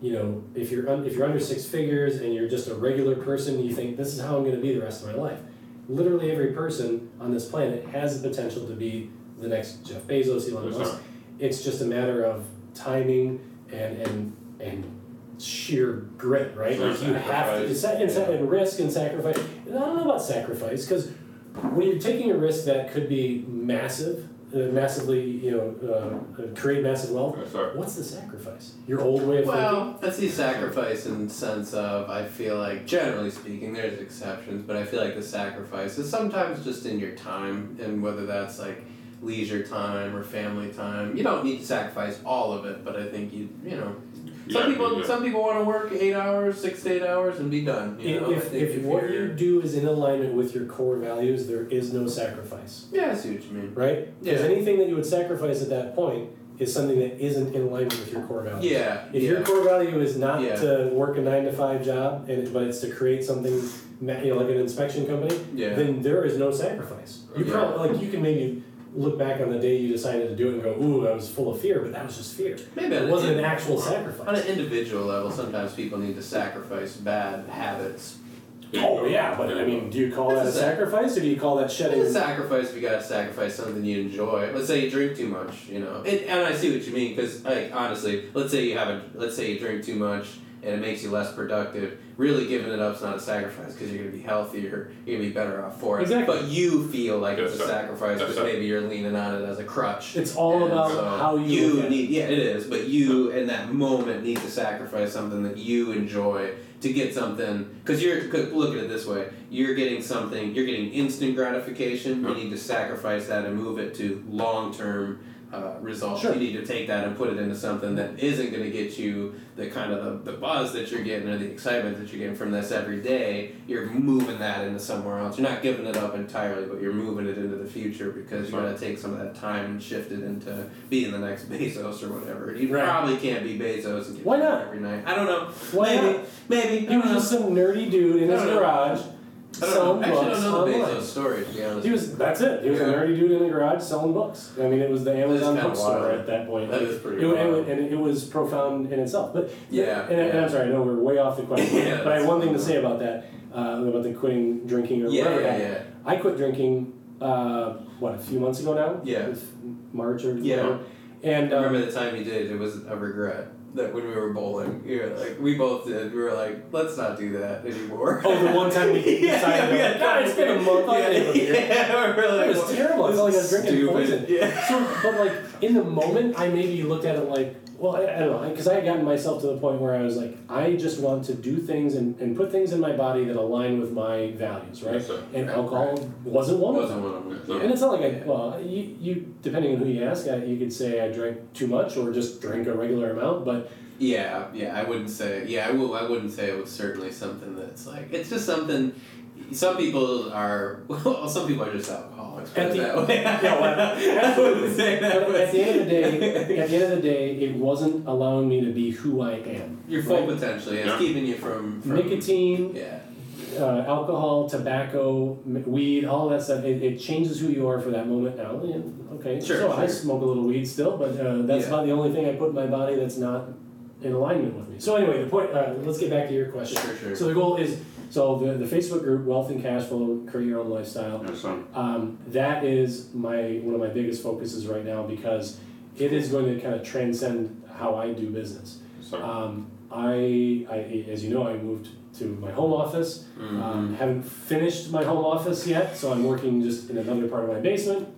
you know, if you're un, if you're under six figures and you're just a regular person, you think this is how I'm going to be the rest of my life. Literally every person on this planet has the potential to be the next Jeff Bezos, Elon Musk. It's just a matter of timing and and and sheer grit, right? Like you have to decide and, and risk and sacrifice. And I don't know about sacrifice because when you're taking a risk that could be massive, uh, massively, you know, uh, create massive wealth, what's the sacrifice? Your old way of well, thinking? Well, I see sacrifice in the sense of, I feel like, generally speaking, there's exceptions, but I feel like the sacrifice is sometimes just in your time, and whether that's like leisure time or family time. You don't need to sacrifice all of it, but I think you you know some yeah, people yeah. some people want to work eight hours, six to eight hours, and be done. You know? If, if, if, if what you do is in alignment with your core values, there is no sacrifice. Yeah, I see what you mean. Right? Because yeah. anything that you would sacrifice at that point is something that isn't in alignment with your core values. Yeah. If yeah. your core value is not yeah. to work a nine to five job, and but it's to create something. You know, like an inspection company, yeah. then there is no sacrifice. You yeah. probably like you can maybe look back on the day you decided to do it and go, "Ooh, I was full of fear," but that was just fear. Maybe it wasn't an actual sacrifice. On an individual level, sometimes people need to sacrifice bad habits. Oh yeah, but I mean, do you call That's that a sacrifice, sac- or do you call that shedding? It's a sacrifice if you gotta sacrifice something you enjoy. Let's say you drink too much, you know. It, and I see what you mean because, like, honestly, let's say you have a, let's say you drink too much. And it makes you less productive. Really giving it up is not a sacrifice because you're going to be healthier. You're going to be better off for it. Exactly. But you feel like yes, it's a sacrifice because yes, maybe you're leaning on it as a crutch. It's all and about so how you... you need, yeah, it is. But you, in that moment, need to sacrifice something that you enjoy to get something... Because you're... Cause look at it this way. You're getting something... You're getting instant gratification. You need to sacrifice that and move it to long-term... Uh, results. Sure. You need to take that and put it into something that isn't going to get you the kind of the, the buzz that you're getting or the excitement that you're getting from this every day. You're moving that into somewhere else. You're not giving it up entirely, but you're moving it into the future because you got to take some of that time and shift it into being the next Bezos or whatever. You right. probably can't be Bezos and get Why not? Every night. I don't know. Why maybe not? maybe he was just some nerdy dude in his garage. I don't know. Actually, I don't know the Bezos story, to be honest. He was, that's it. He was yeah. a nerdy dude in the garage selling books. I mean, it was the Amazon bookstore at that point. That is pretty wild. It, and, and it was profound in itself. But yeah, and, yeah. and I'm sorry, I know we're way off the question. yeah, but I have one thing to say about that, uh, about the quitting drinking or yeah, whatever. Yeah, yeah. I quit drinking, uh, what, a few months ago now? Yeah. March or yeah. whatever. And, um, I remember the time you did, it was a regret. That when we were bowling, you were like, we both did. We were like, let's not do that anymore. Oh, the one time we decided, yeah, we had, God, it's been a month. Yeah, yeah, we were like, it was terrible. It was like I was drinking poison. Yeah. So, but like in the moment, I maybe looked at it like, well, I, I don't know, because I had gotten myself to the point where I was like, I just want to do things and, and put things in my body that align with my values, right? Yes, and alcohol right. wasn't one wasn't of them. One of them. No. And it's not like I, well, you, you depending on who you ask, I, you could say I drank too much or just drink a regular amount, but. Yeah, yeah, I wouldn't say, yeah, I, will, I wouldn't say it was certainly something that's like, it's just something, some people are, well, some people are just alcoholics, at the, that way. Yeah, well, I wouldn't say that at, at the end of the day, at the end of the day, it wasn't allowing me to be who I am. Your full right? potential, yeah. It's keeping you from... from nicotine, yeah. uh, alcohol, tobacco, weed, all that stuff, it, it changes who you are for that moment now. Yeah, okay, sure, so sure. I smoke a little weed still, but uh, that's yeah. about the only thing I put in my body that's not... in alignment with me. So anyway, the point, uh, let's get back to your question. Sure, sure. So the goal is, so the, the Facebook group, Wealth and Cash Flow, Create Your Own Lifestyle, yes, um, that is my one of my biggest focuses right now because it is going to kind of transcend how I do business. Yes, um, I, I, as you know, I moved to my home office, mm-hmm. um, haven't finished my home office yet, so I'm working just in another part of my basement,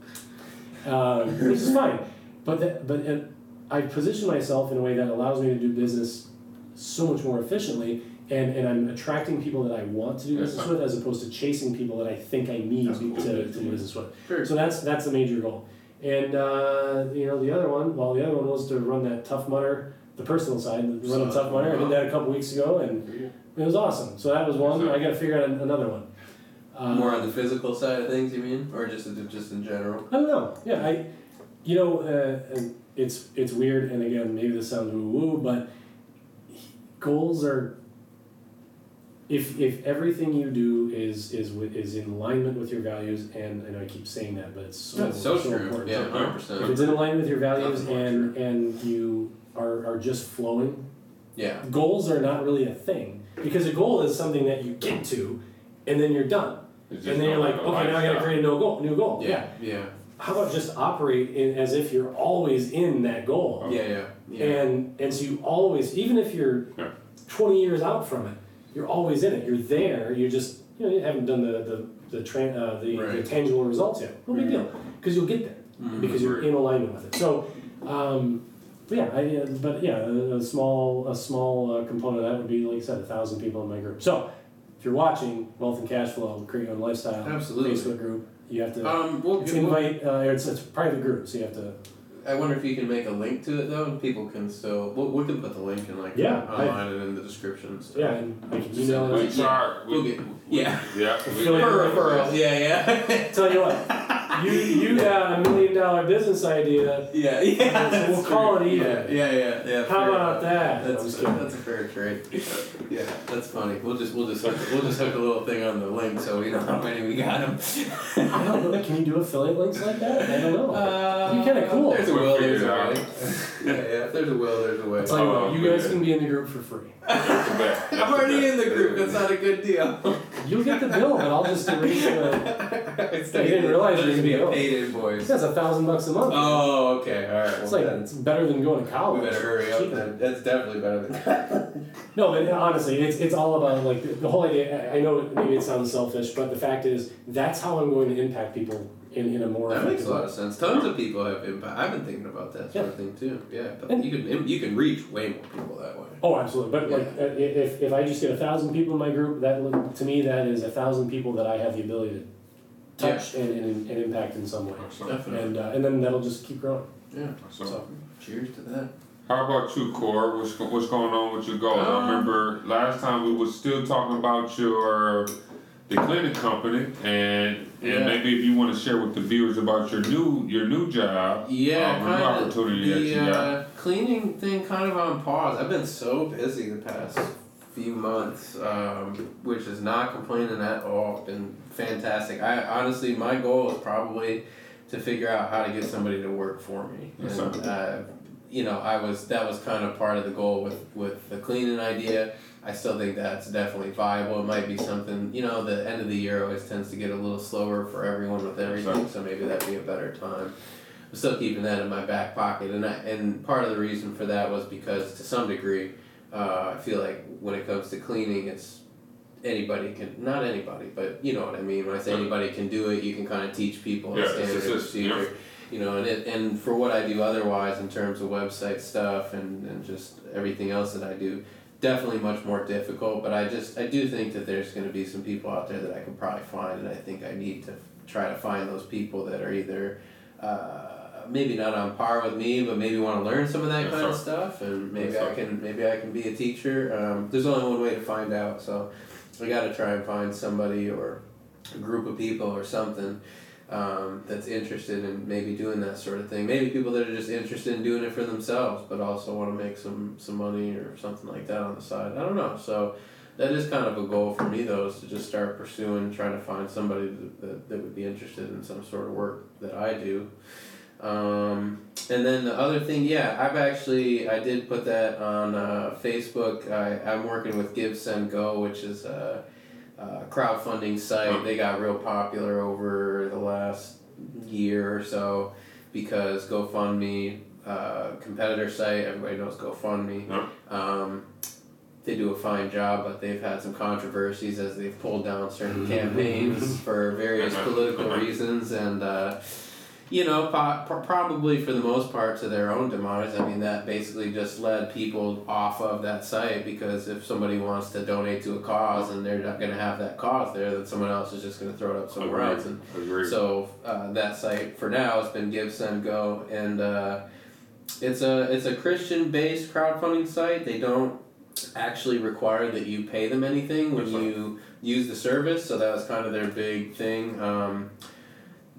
um, which is fine. But, the, but, and, I position myself in a way that allows me to do business so much more efficiently, and, and I'm attracting people that I want to do business with as opposed to chasing people that I think I need to, to do business with. Sure. So that's that's a major goal. And uh, you know the other one, well the other one was to run that Tough Mudder, the personal side, run a Tough Mudder. I did that a couple weeks ago, and it was awesome. So that was one. I got to figure out another one. Um, more on the physical side of things, you mean, or just just in general? I don't know. Yeah, I, you know. Uh, and, It's it's weird, and again, maybe this sounds woo-woo, but goals are, if if everything you do is is is in alignment with your values, and I know I keep saying that, but it's so, so, so important. Yeah, one hundred percent. If it's in alignment with your values and, and you are, are just flowing, yeah, goals are not really a thing, because a goal is something that you get to, and then you're done. And then you're like, okay, now I got to create a new goal. New goal. Yeah, yeah. yeah. How about just operate in, as if you're always in that goal? Yeah, yeah, yeah. And and so you always, even if you're yeah. twenty years out from it, you're always in it. You're there. You just you know you haven't done the the the, tra- uh, the, right. the tangible results yet. No big yeah. deal, because you'll get there mm-hmm. because you're in alignment with it. So, um, but yeah, I, but yeah, a, a small a small uh, component of that would be, like I said, a thousand people in my group. So if you're watching Wealth and Cash Flow, Create Your Own Lifestyle, absolutely. Facebook group. You have to um, we'll, it's we'll, invite, uh, it's, it's a private group, so you have to... I wonder if you can make a link to it, though, and people can still... We'll, we can put the link in, like, yeah, online I, and in the description. So. Yeah, and I can email it. We are... We'll get... Yeah. Yeah. For referrals. Yeah, yeah. Tell you what, you you got a million-dollar business idea. Yeah, yeah. We'll call it even. Yeah, yeah, yeah. yeah How about that? That's, no, just a, that's a fair trade. Yeah, that's funny. We'll just we'll just hook, we'll just hook a little thing on the link so we know how many we got them. I don't know. Can you do affiliate links like that? I don't know. Uh, You're kind of cool. There's a will. There's a way. Yeah, yeah. If there's a will, there's a way. Tell you what, you guys can be in the group for free. I'm already in the group. That's not a good deal. You'll get the bill, and I'll just erase the... It's I didn't realize you were be a paid invoice. That's a thousand bucks a month. Oh, okay, all right. It's well, like it's better than going to college. We better hurry up. Then. That's definitely better than. No, but honestly, it's it's all about like the, the whole idea. I know maybe it sounds selfish, but the fact is that's how I'm going to impact people in, in a more. That makes a lot of sense. Tons of people have impact. I've been thinking about that sort yeah. of thing too. Yeah, but and you can you can reach way more people that way. Oh, absolutely. But yeah. like, if if I just get a thousand people in my group, that to me that is a thousand people that I have the ability to touch yeah. and, and and impact in some way. Definitely. And uh, and then that'll just keep growing. Yeah. So, cheers to that. How about you, Cor? What's what's going on with your goals? Um, I remember last time we was still talking about your the cleaning company, and and yeah. maybe if you want to share with the viewers about your new your new job, yeah, um, kind of opportunity the that you uh, got. Cleaning thing kind of on pause. I've been so busy the past few months, um, which is not complaining at all. Been fantastic. I honestly, my goal is probably to figure out how to get somebody to work for me. Yes, and, uh, you know, I was that was kind of part of the goal with with the cleaning idea. I still think that's definitely viable. It might be something, you know, the end of the year always tends to get a little slower for everyone with everything, so maybe that'd be a better time. I'm still keeping that in my back pocket, and I, and part of the reason for that was because, to some degree, uh, I feel like when it comes to cleaning, it's anybody can, not anybody, but you know what I mean. When I say anybody can do it, you can kind of teach people the yeah, standard procedure. Yeah. You know, and it, and for what I do otherwise in terms of website stuff and, and just everything else that I do, definitely much more difficult, but I just I do think that there's going to be some people out there that I can probably find, and I think I need to try to find those people that are either uh, maybe not on par with me, but maybe want to learn some of that yes, kind sir. of stuff, and maybe yes, I can maybe I can be a teacher. Um, there's only one way to find out, so we got to try and find somebody or a group of people or something um, that's interested in maybe doing that sort of thing. Maybe people that are just interested in doing it for themselves, but also want to make some, some money or something like that on the side. I don't know. So that is kind of a goal for me, though, is to just start pursuing, trying to find somebody that, that, that would be interested in some sort of work that I do. Um, and then the other thing, yeah, I've actually, I did put that on uh, Facebook. I, I'm working with Give, Send, Go, which is a... Uh, Uh, crowdfunding site. They got real popular over the last year or so because GoFundMe, uh, competitor site, everybody knows GoFundMe. Yeah. Um, they do a fine job, but they've had some controversies as they've pulled down certain campaigns for various political reasons, and uh, you know, po- probably for the most part to their own demise. I mean, that basically just led people off of that site, because if somebody wants to donate to a cause and they're not going to have that cause there, then someone else is just going to throw it up somewhere else. And so uh, that site for now has been Give, Send, Go, and uh, it's a it's a Christian-based crowdfunding site. They don't actually require that you pay them anything when you use the service, so that was kind of their big thing. Um,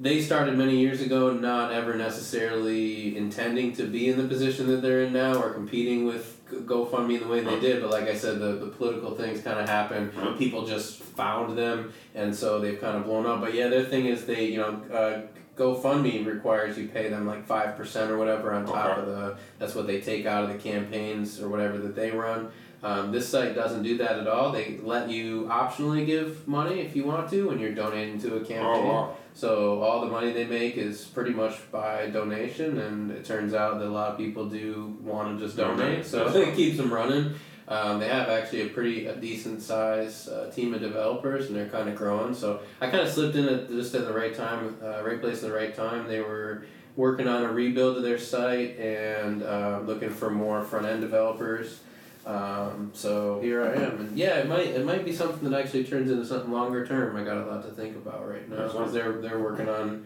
They started many years ago, not ever necessarily intending to be in the position that they're in now or competing with GoFundMe in the way they did. But like I said, the, the political things kind of happened. People just found them, and so they've kind of blown up. But yeah, their thing is they, you know, uh, GoFundMe requires you pay them like five percent or whatever on top okay. of the, that's what they take out of the campaigns or whatever that they run. Um, this site doesn't do that at all. They let you optionally give money if you want to when you're donating to a campaign. Oh, wow. So all the money they make is pretty much by donation, and it turns out that a lot of people do want to just donate. So it keeps them running. Um, they have actually a pretty a decent size uh, team of developers, and they're kind of growing. So I kind of slipped in at just at the right time, uh, right place at the right time. They were working on a rebuild of their site and uh, looking for more front end developers. Um, so here I am, and yeah, it might it might be something that actually turns into something longer term. I got a lot to think about right now because they're they're working on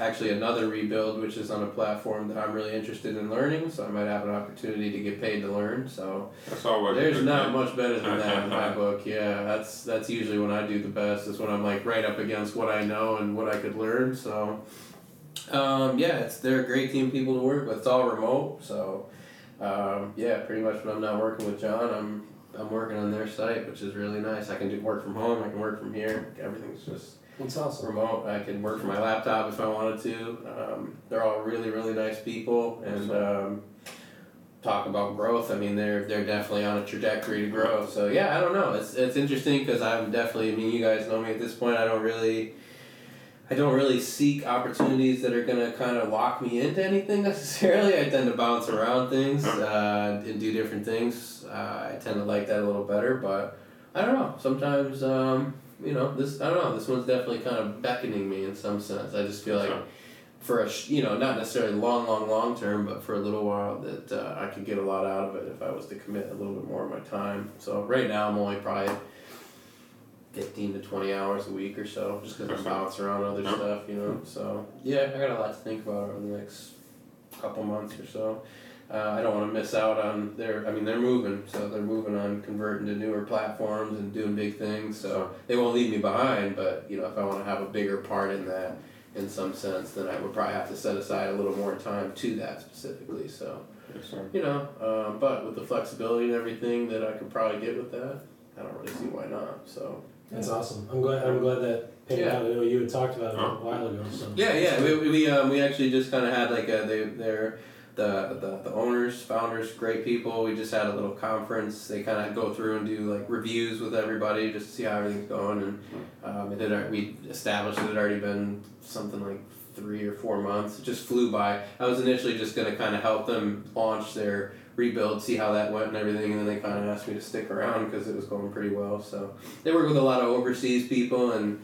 actually another rebuild, which is on a platform that I'm really interested in learning. So I might have an opportunity to get paid to learn. So that's always there's not thing. Much better than that in my book. Yeah, that's that's usually when I do the best. Is when I'm like right up against what I know and what I could learn. So um, yeah, it's they're a great team of people to work with. It's all remote, so. Um, yeah, pretty much when I'm not working with John, I'm I'm working on their site, which is really nice. I can do work from home. I can work from here. Everything's just it's awesome. Remote. I can work from my laptop if I wanted to. Um, they're all really, really nice people. And um, talk about growth. I mean, they're they're definitely on a trajectory to grow. So, yeah, I don't know. It's, it's interesting because I'm definitely, I mean, you guys know me at this point. I don't really... I don't really seek opportunities that are going to kind of lock me into anything necessarily. I tend to bounce around things uh, and do different things. Uh, I tend to like that a little better, but I don't know. Sometimes, um, you know, this, I don't know, this one's definitely kind of beckoning me in some sense. I just feel like for a, you know, not necessarily long, long, long term, but for a little while that uh, I could get a lot out of it if I was to commit a little bit more of my time. So right now I'm only probably... fifteen to twenty hours a week or so, just because I bounce around other stuff, you know. So, yeah, I got a lot to think about over the next couple months or so. Uh, I don't want to miss out on their, I mean, they're moving, so they're moving on converting to newer platforms and doing big things, so they won't leave me behind, but, you know, if I want to have a bigger part in that in some sense, then I would probably have to set aside a little more time to that specifically, so, you know, um, but with the flexibility and everything that I could probably get with that, I don't really see why not, so... That's yeah. awesome. I'm glad. I'm glad that paid yeah. out. I know you had talked about it a while ago. So. Yeah, yeah. We we um we actually just kind of had like a they they're the, the the owners founders great people. We just had a little conference. They kind of go through and do like reviews with everybody just to see how everything's going. And um it had, we established that it had already been something like three or four months. It just flew by. I was initially just gonna kind of help them launch their rebuild, see how that went and everything, and then they kind of asked me to stick around because it was going pretty well. So they work with a lot of overseas people, and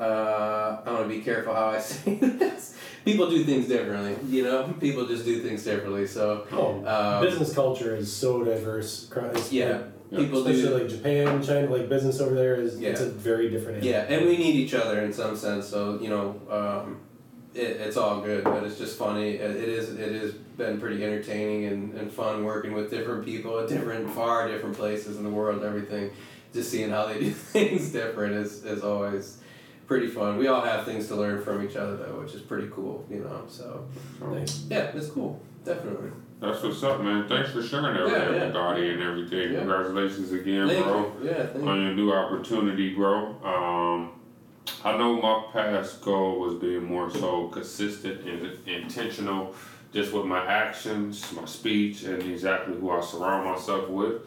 uh, I want to be careful how I say this. People do things differently, you know. People just do things differently. So oh, um, business culture is so diverse. It's yeah, like, yeah, people especially do, like Japan, China, like business over there is yeah. it's a very different area. Yeah, and we need each other in some sense. So you know. Um, It, it's all good, but it's just funny. It, it is. It has been pretty entertaining and, and fun working with different people at different, far different places in the world and everything. Just seeing how they do things different is, is always pretty fun. We all have things to learn from each other, though, which is pretty cool, you know. So, nice. Yeah, it's cool. Definitely. That's what's up, man. Thanks for sharing everything yeah, yeah. with Dottie and everything. Yeah. Congratulations again, thank bro. You. Yeah, thank on your new opportunity, bro. Um... I know my past goal was being more so consistent and intentional just with my actions, my speech, and exactly who I surround myself with.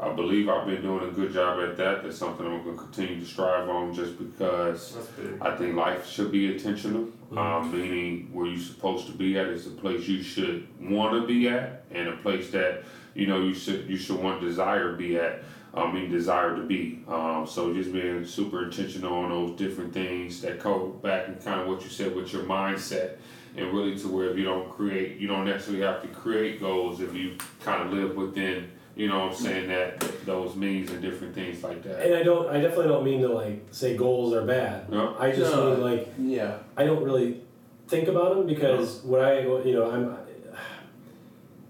I believe I've been doing a good job at that. That's something I'm going to continue to strive on just because I think life should be intentional, mm-hmm. um, meaning where you're supposed to be at is a place you should want to be at and a place that, you know, you should, you should want desire to be at. I mean, desire to be. Um, so just being super intentional on those different things that go back and kind of what you said with your mindset and really to where if you don't create, you don't necessarily have to create goals if you kind of live within, you know what I'm saying, that those means and different things like that. And I don't, I definitely don't mean to like say goals are bad. No? I just no. mean like, yeah, I don't really think about them because no. what I, you know, I'm,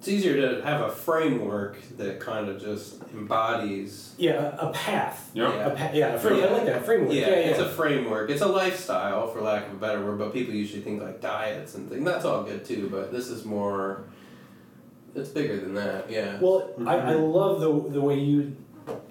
it's easier to have a framework that kind of just embodies... Yeah, a path. Yep. Yeah, a pa- yeah, a framework. Yeah, I like that, framework. Yeah, yeah, yeah, it's a framework. It's a lifestyle, for lack of a better word, but people usually think like diets and things. That's all good, too, but this is more... It's bigger than that, yeah. Well, mm-hmm. I, I love the the way you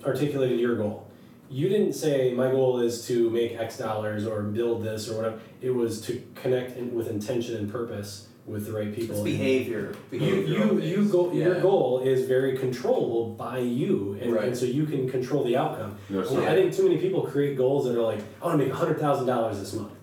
articulated your goal. You didn't say, my goal is to make X dollars or build this or whatever. It was to connect in, with intention and purpose with the right people. It's behavior. behavior you, you, you go, yeah. Your goal is very controllable by you, and, right. and so you can control the outcome. Yes, well, right. I think too many people create goals that are like, I want to make one hundred thousand dollars this month.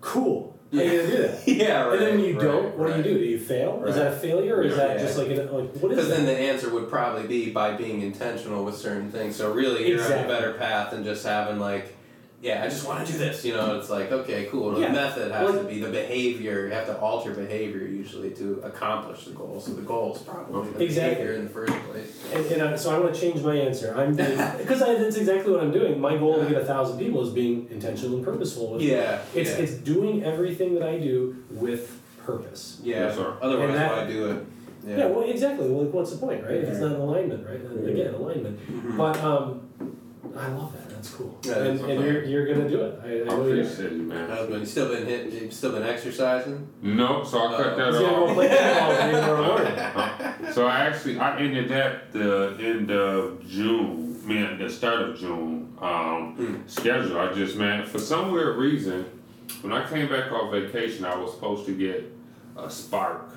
Cool. Yeah. How are you going to do that? yeah, right. And then you right, don't. What right. do you do? Do you fail? Right. Is that a failure, or is yeah. that just like, an, like what is Because then the answer would probably be by being intentional with certain things. So really, you're exactly. on a better path than just having like, yeah, I just want to do this. You know, it's like, okay, cool. The yeah. method has well, to be the behavior. You have to alter behavior usually to accomplish the goal. So the goal is probably the exactly. behavior in the first place. And, and I, so I want to change my answer. I'm because that's exactly what I'm doing. My goal to get a thousand people is being intentional and purposeful. With yeah, it. it's yeah. it's doing everything that I do with purpose. Yeah, yeah. Sure. Otherwise, that, why do it? Yeah. yeah, well, exactly. Well, like, what's the point, right? If it's not alignment, right? And again, alignment. Mm-hmm. But um, I love that. That's cool. Yeah, and and you're you're gonna do it. I, I I'm really appreciate you, man. How's been? You still been hit? You still been exercising? No, so I uh, cut that off. uh, so I actually I ended that the end of June, I mean the start of June um, mm. schedule. I just man for some weird reason when I came back off vacation I was supposed to get a spark.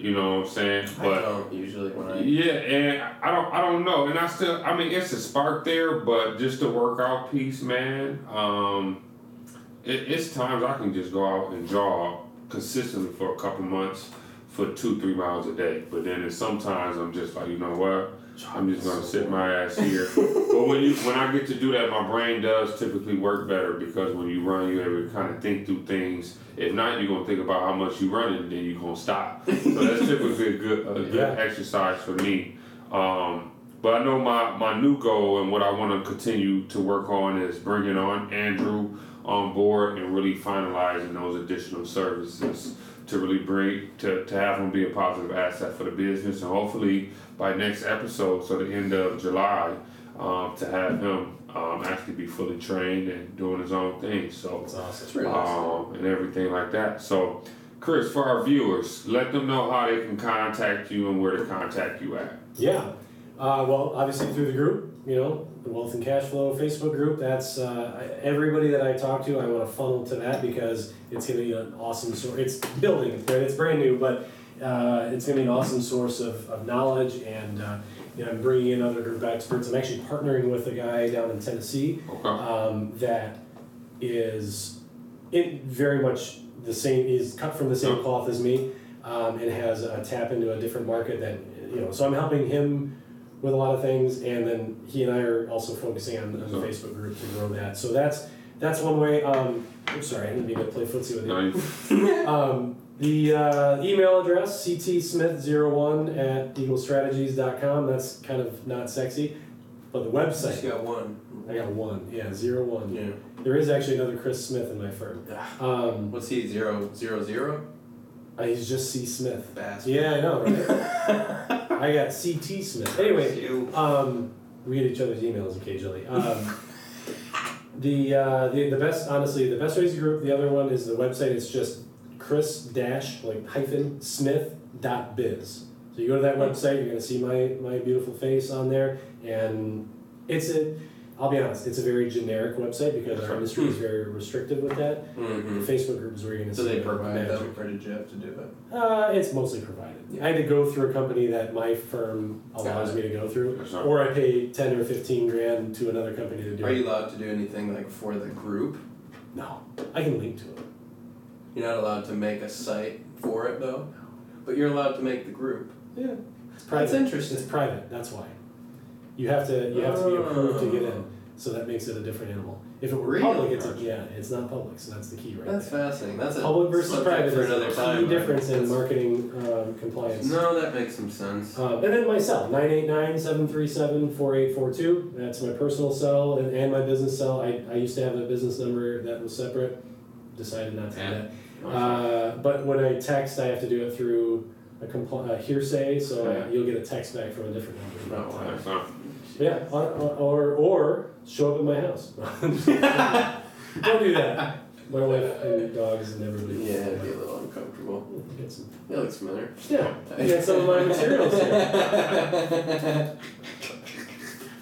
You know what I'm saying? But I don't usually when I yeah, and I don't I don't know. And I still I mean it's a spark there, but just the workout piece, man, um it, it's times I can just go out and jog consistently for a couple months for two, three miles a day. But then it's sometimes I'm just like, you know what? I'm just gonna sit my ass here. But when you when I get to do that, my brain does typically work better because when you run, you're able to kind of think through things. If not, you're gonna think about how much you run and then you're gonna stop. So that's typically a good a yeah. good exercise for me. Um, but I know my my new goal and what I want to continue to work on is bringing on Andrew on board and really finalizing those additional services to really bring to to have him be a positive asset for the business and hopefully. By next episode, so the end of July, um, to have him um, actually be fully trained and doing his own thing. So that's awesome. That's really um, awesome. And everything like that. So, Chris, for our viewers, let them know how they can contact you and where to contact you at. Yeah. Uh, well, obviously through the group, you know, the Wealth and Cash Flow Facebook group. That's uh, everybody that I talk to, I want to funnel to that because it's going to be an awesome story. It's building, right? It's brand new, but... Uh, it's going to be an awesome source of, of knowledge, and uh, you know, I'm bringing in other group experts. I'm actually partnering with a guy down in Tennessee okay. um, that is it very much the same, is cut from the same cloth as me, um, and has a tap into a different market that, you know, so I'm helping him with a lot of things, and then he and I are also focusing on, on the Facebook group to grow that. So that's that's one way. Um, I'm sorry, I didn't mean to play footsie with you. Nice. um, The uh, email address, c t smith zero one at eagle strategies dot com. That's kind of not sexy. But the website. I just got one. I got one. Yeah, zero one. Yeah. There is actually another Chris Smith in my firm. Um, What's he, zero, zero, zero? Uh, he's just C. Smith. Bastard. Yeah, I know, right? I got C T Smith. Anyway, um, we get each other's emails occasionally. Um, the, uh, the, the best, honestly, the best way is the group. The other one is the website. It's just... Chris dash like hyphen Smith dot biz. So you go to that website, you're gonna see my my beautiful face on there, and it's a. I'll be honest, it's a very generic website because our industry is very restrictive with that. Mm-hmm. The Facebook group is where you're gonna. So see they provide that for Jeff to do it. Uh, it's mostly provided. Yeah. I had to go through a company that my firm allows me to go through, or I pay ten or fifteen grand to another company to do. Are it. Are you allowed to do anything like for the group? No, I can link to it. You're not allowed to make a site for it, though? But you're allowed to make the group. Yeah. It's private. That's interesting. It's private. That's why. You have to you have to be approved to get in, so that makes it a different animal. If it were really? public, it's a, yeah, it's not public, so that's the key right that's there. That's fascinating. That's a public versus private for another time. Key difference in marketing um, compliance. No, that makes some sense. Um, and then my cell, nine eight nine, seven three seven, four eight four two. That's my personal cell and, and my business cell. I, I used to have a business number that was separate. Decided not to yeah. do that. Uh, but when I text, I have to do it through a, compl- a hearsay, so yeah. you'll get a text back from a different number. No, that's not. Yeah, or, or or show up at my house. Don't do that. My wife and dogs and everybody. Yeah, it'd be a little uncomfortable. Get some. It looks familiar. Yeah, I got some of my materials here.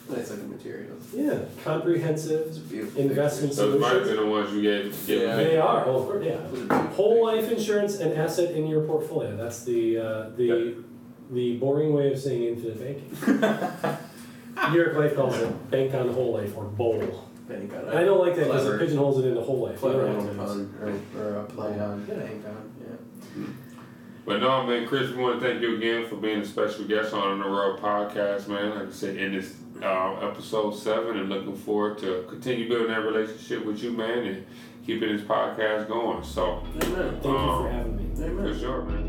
Nice looking materials. Yeah, comprehensive investment solutions. Those might be the ones you gave. Yeah, me. They are. Oh, of course, yeah. Whole life insurance and asset in your portfolio. That's the uh, the yeah. the boring way of saying infinite banking. New York Life calls it bank on whole life or bowl. Bank on. I don't like that because it pigeonholes it into whole life. Clever, or, or, or a play on. Yeah. Bank on. Yeah. But no, man, Chris, we want to thank you again for being a special guest on Under the Rug Podcast, man. Like I said, in this uh, episode seven, and looking forward to continue building that relationship with you, man, and keeping this podcast going. So, amen. Thank um, you for having me. Amen. For sure, man.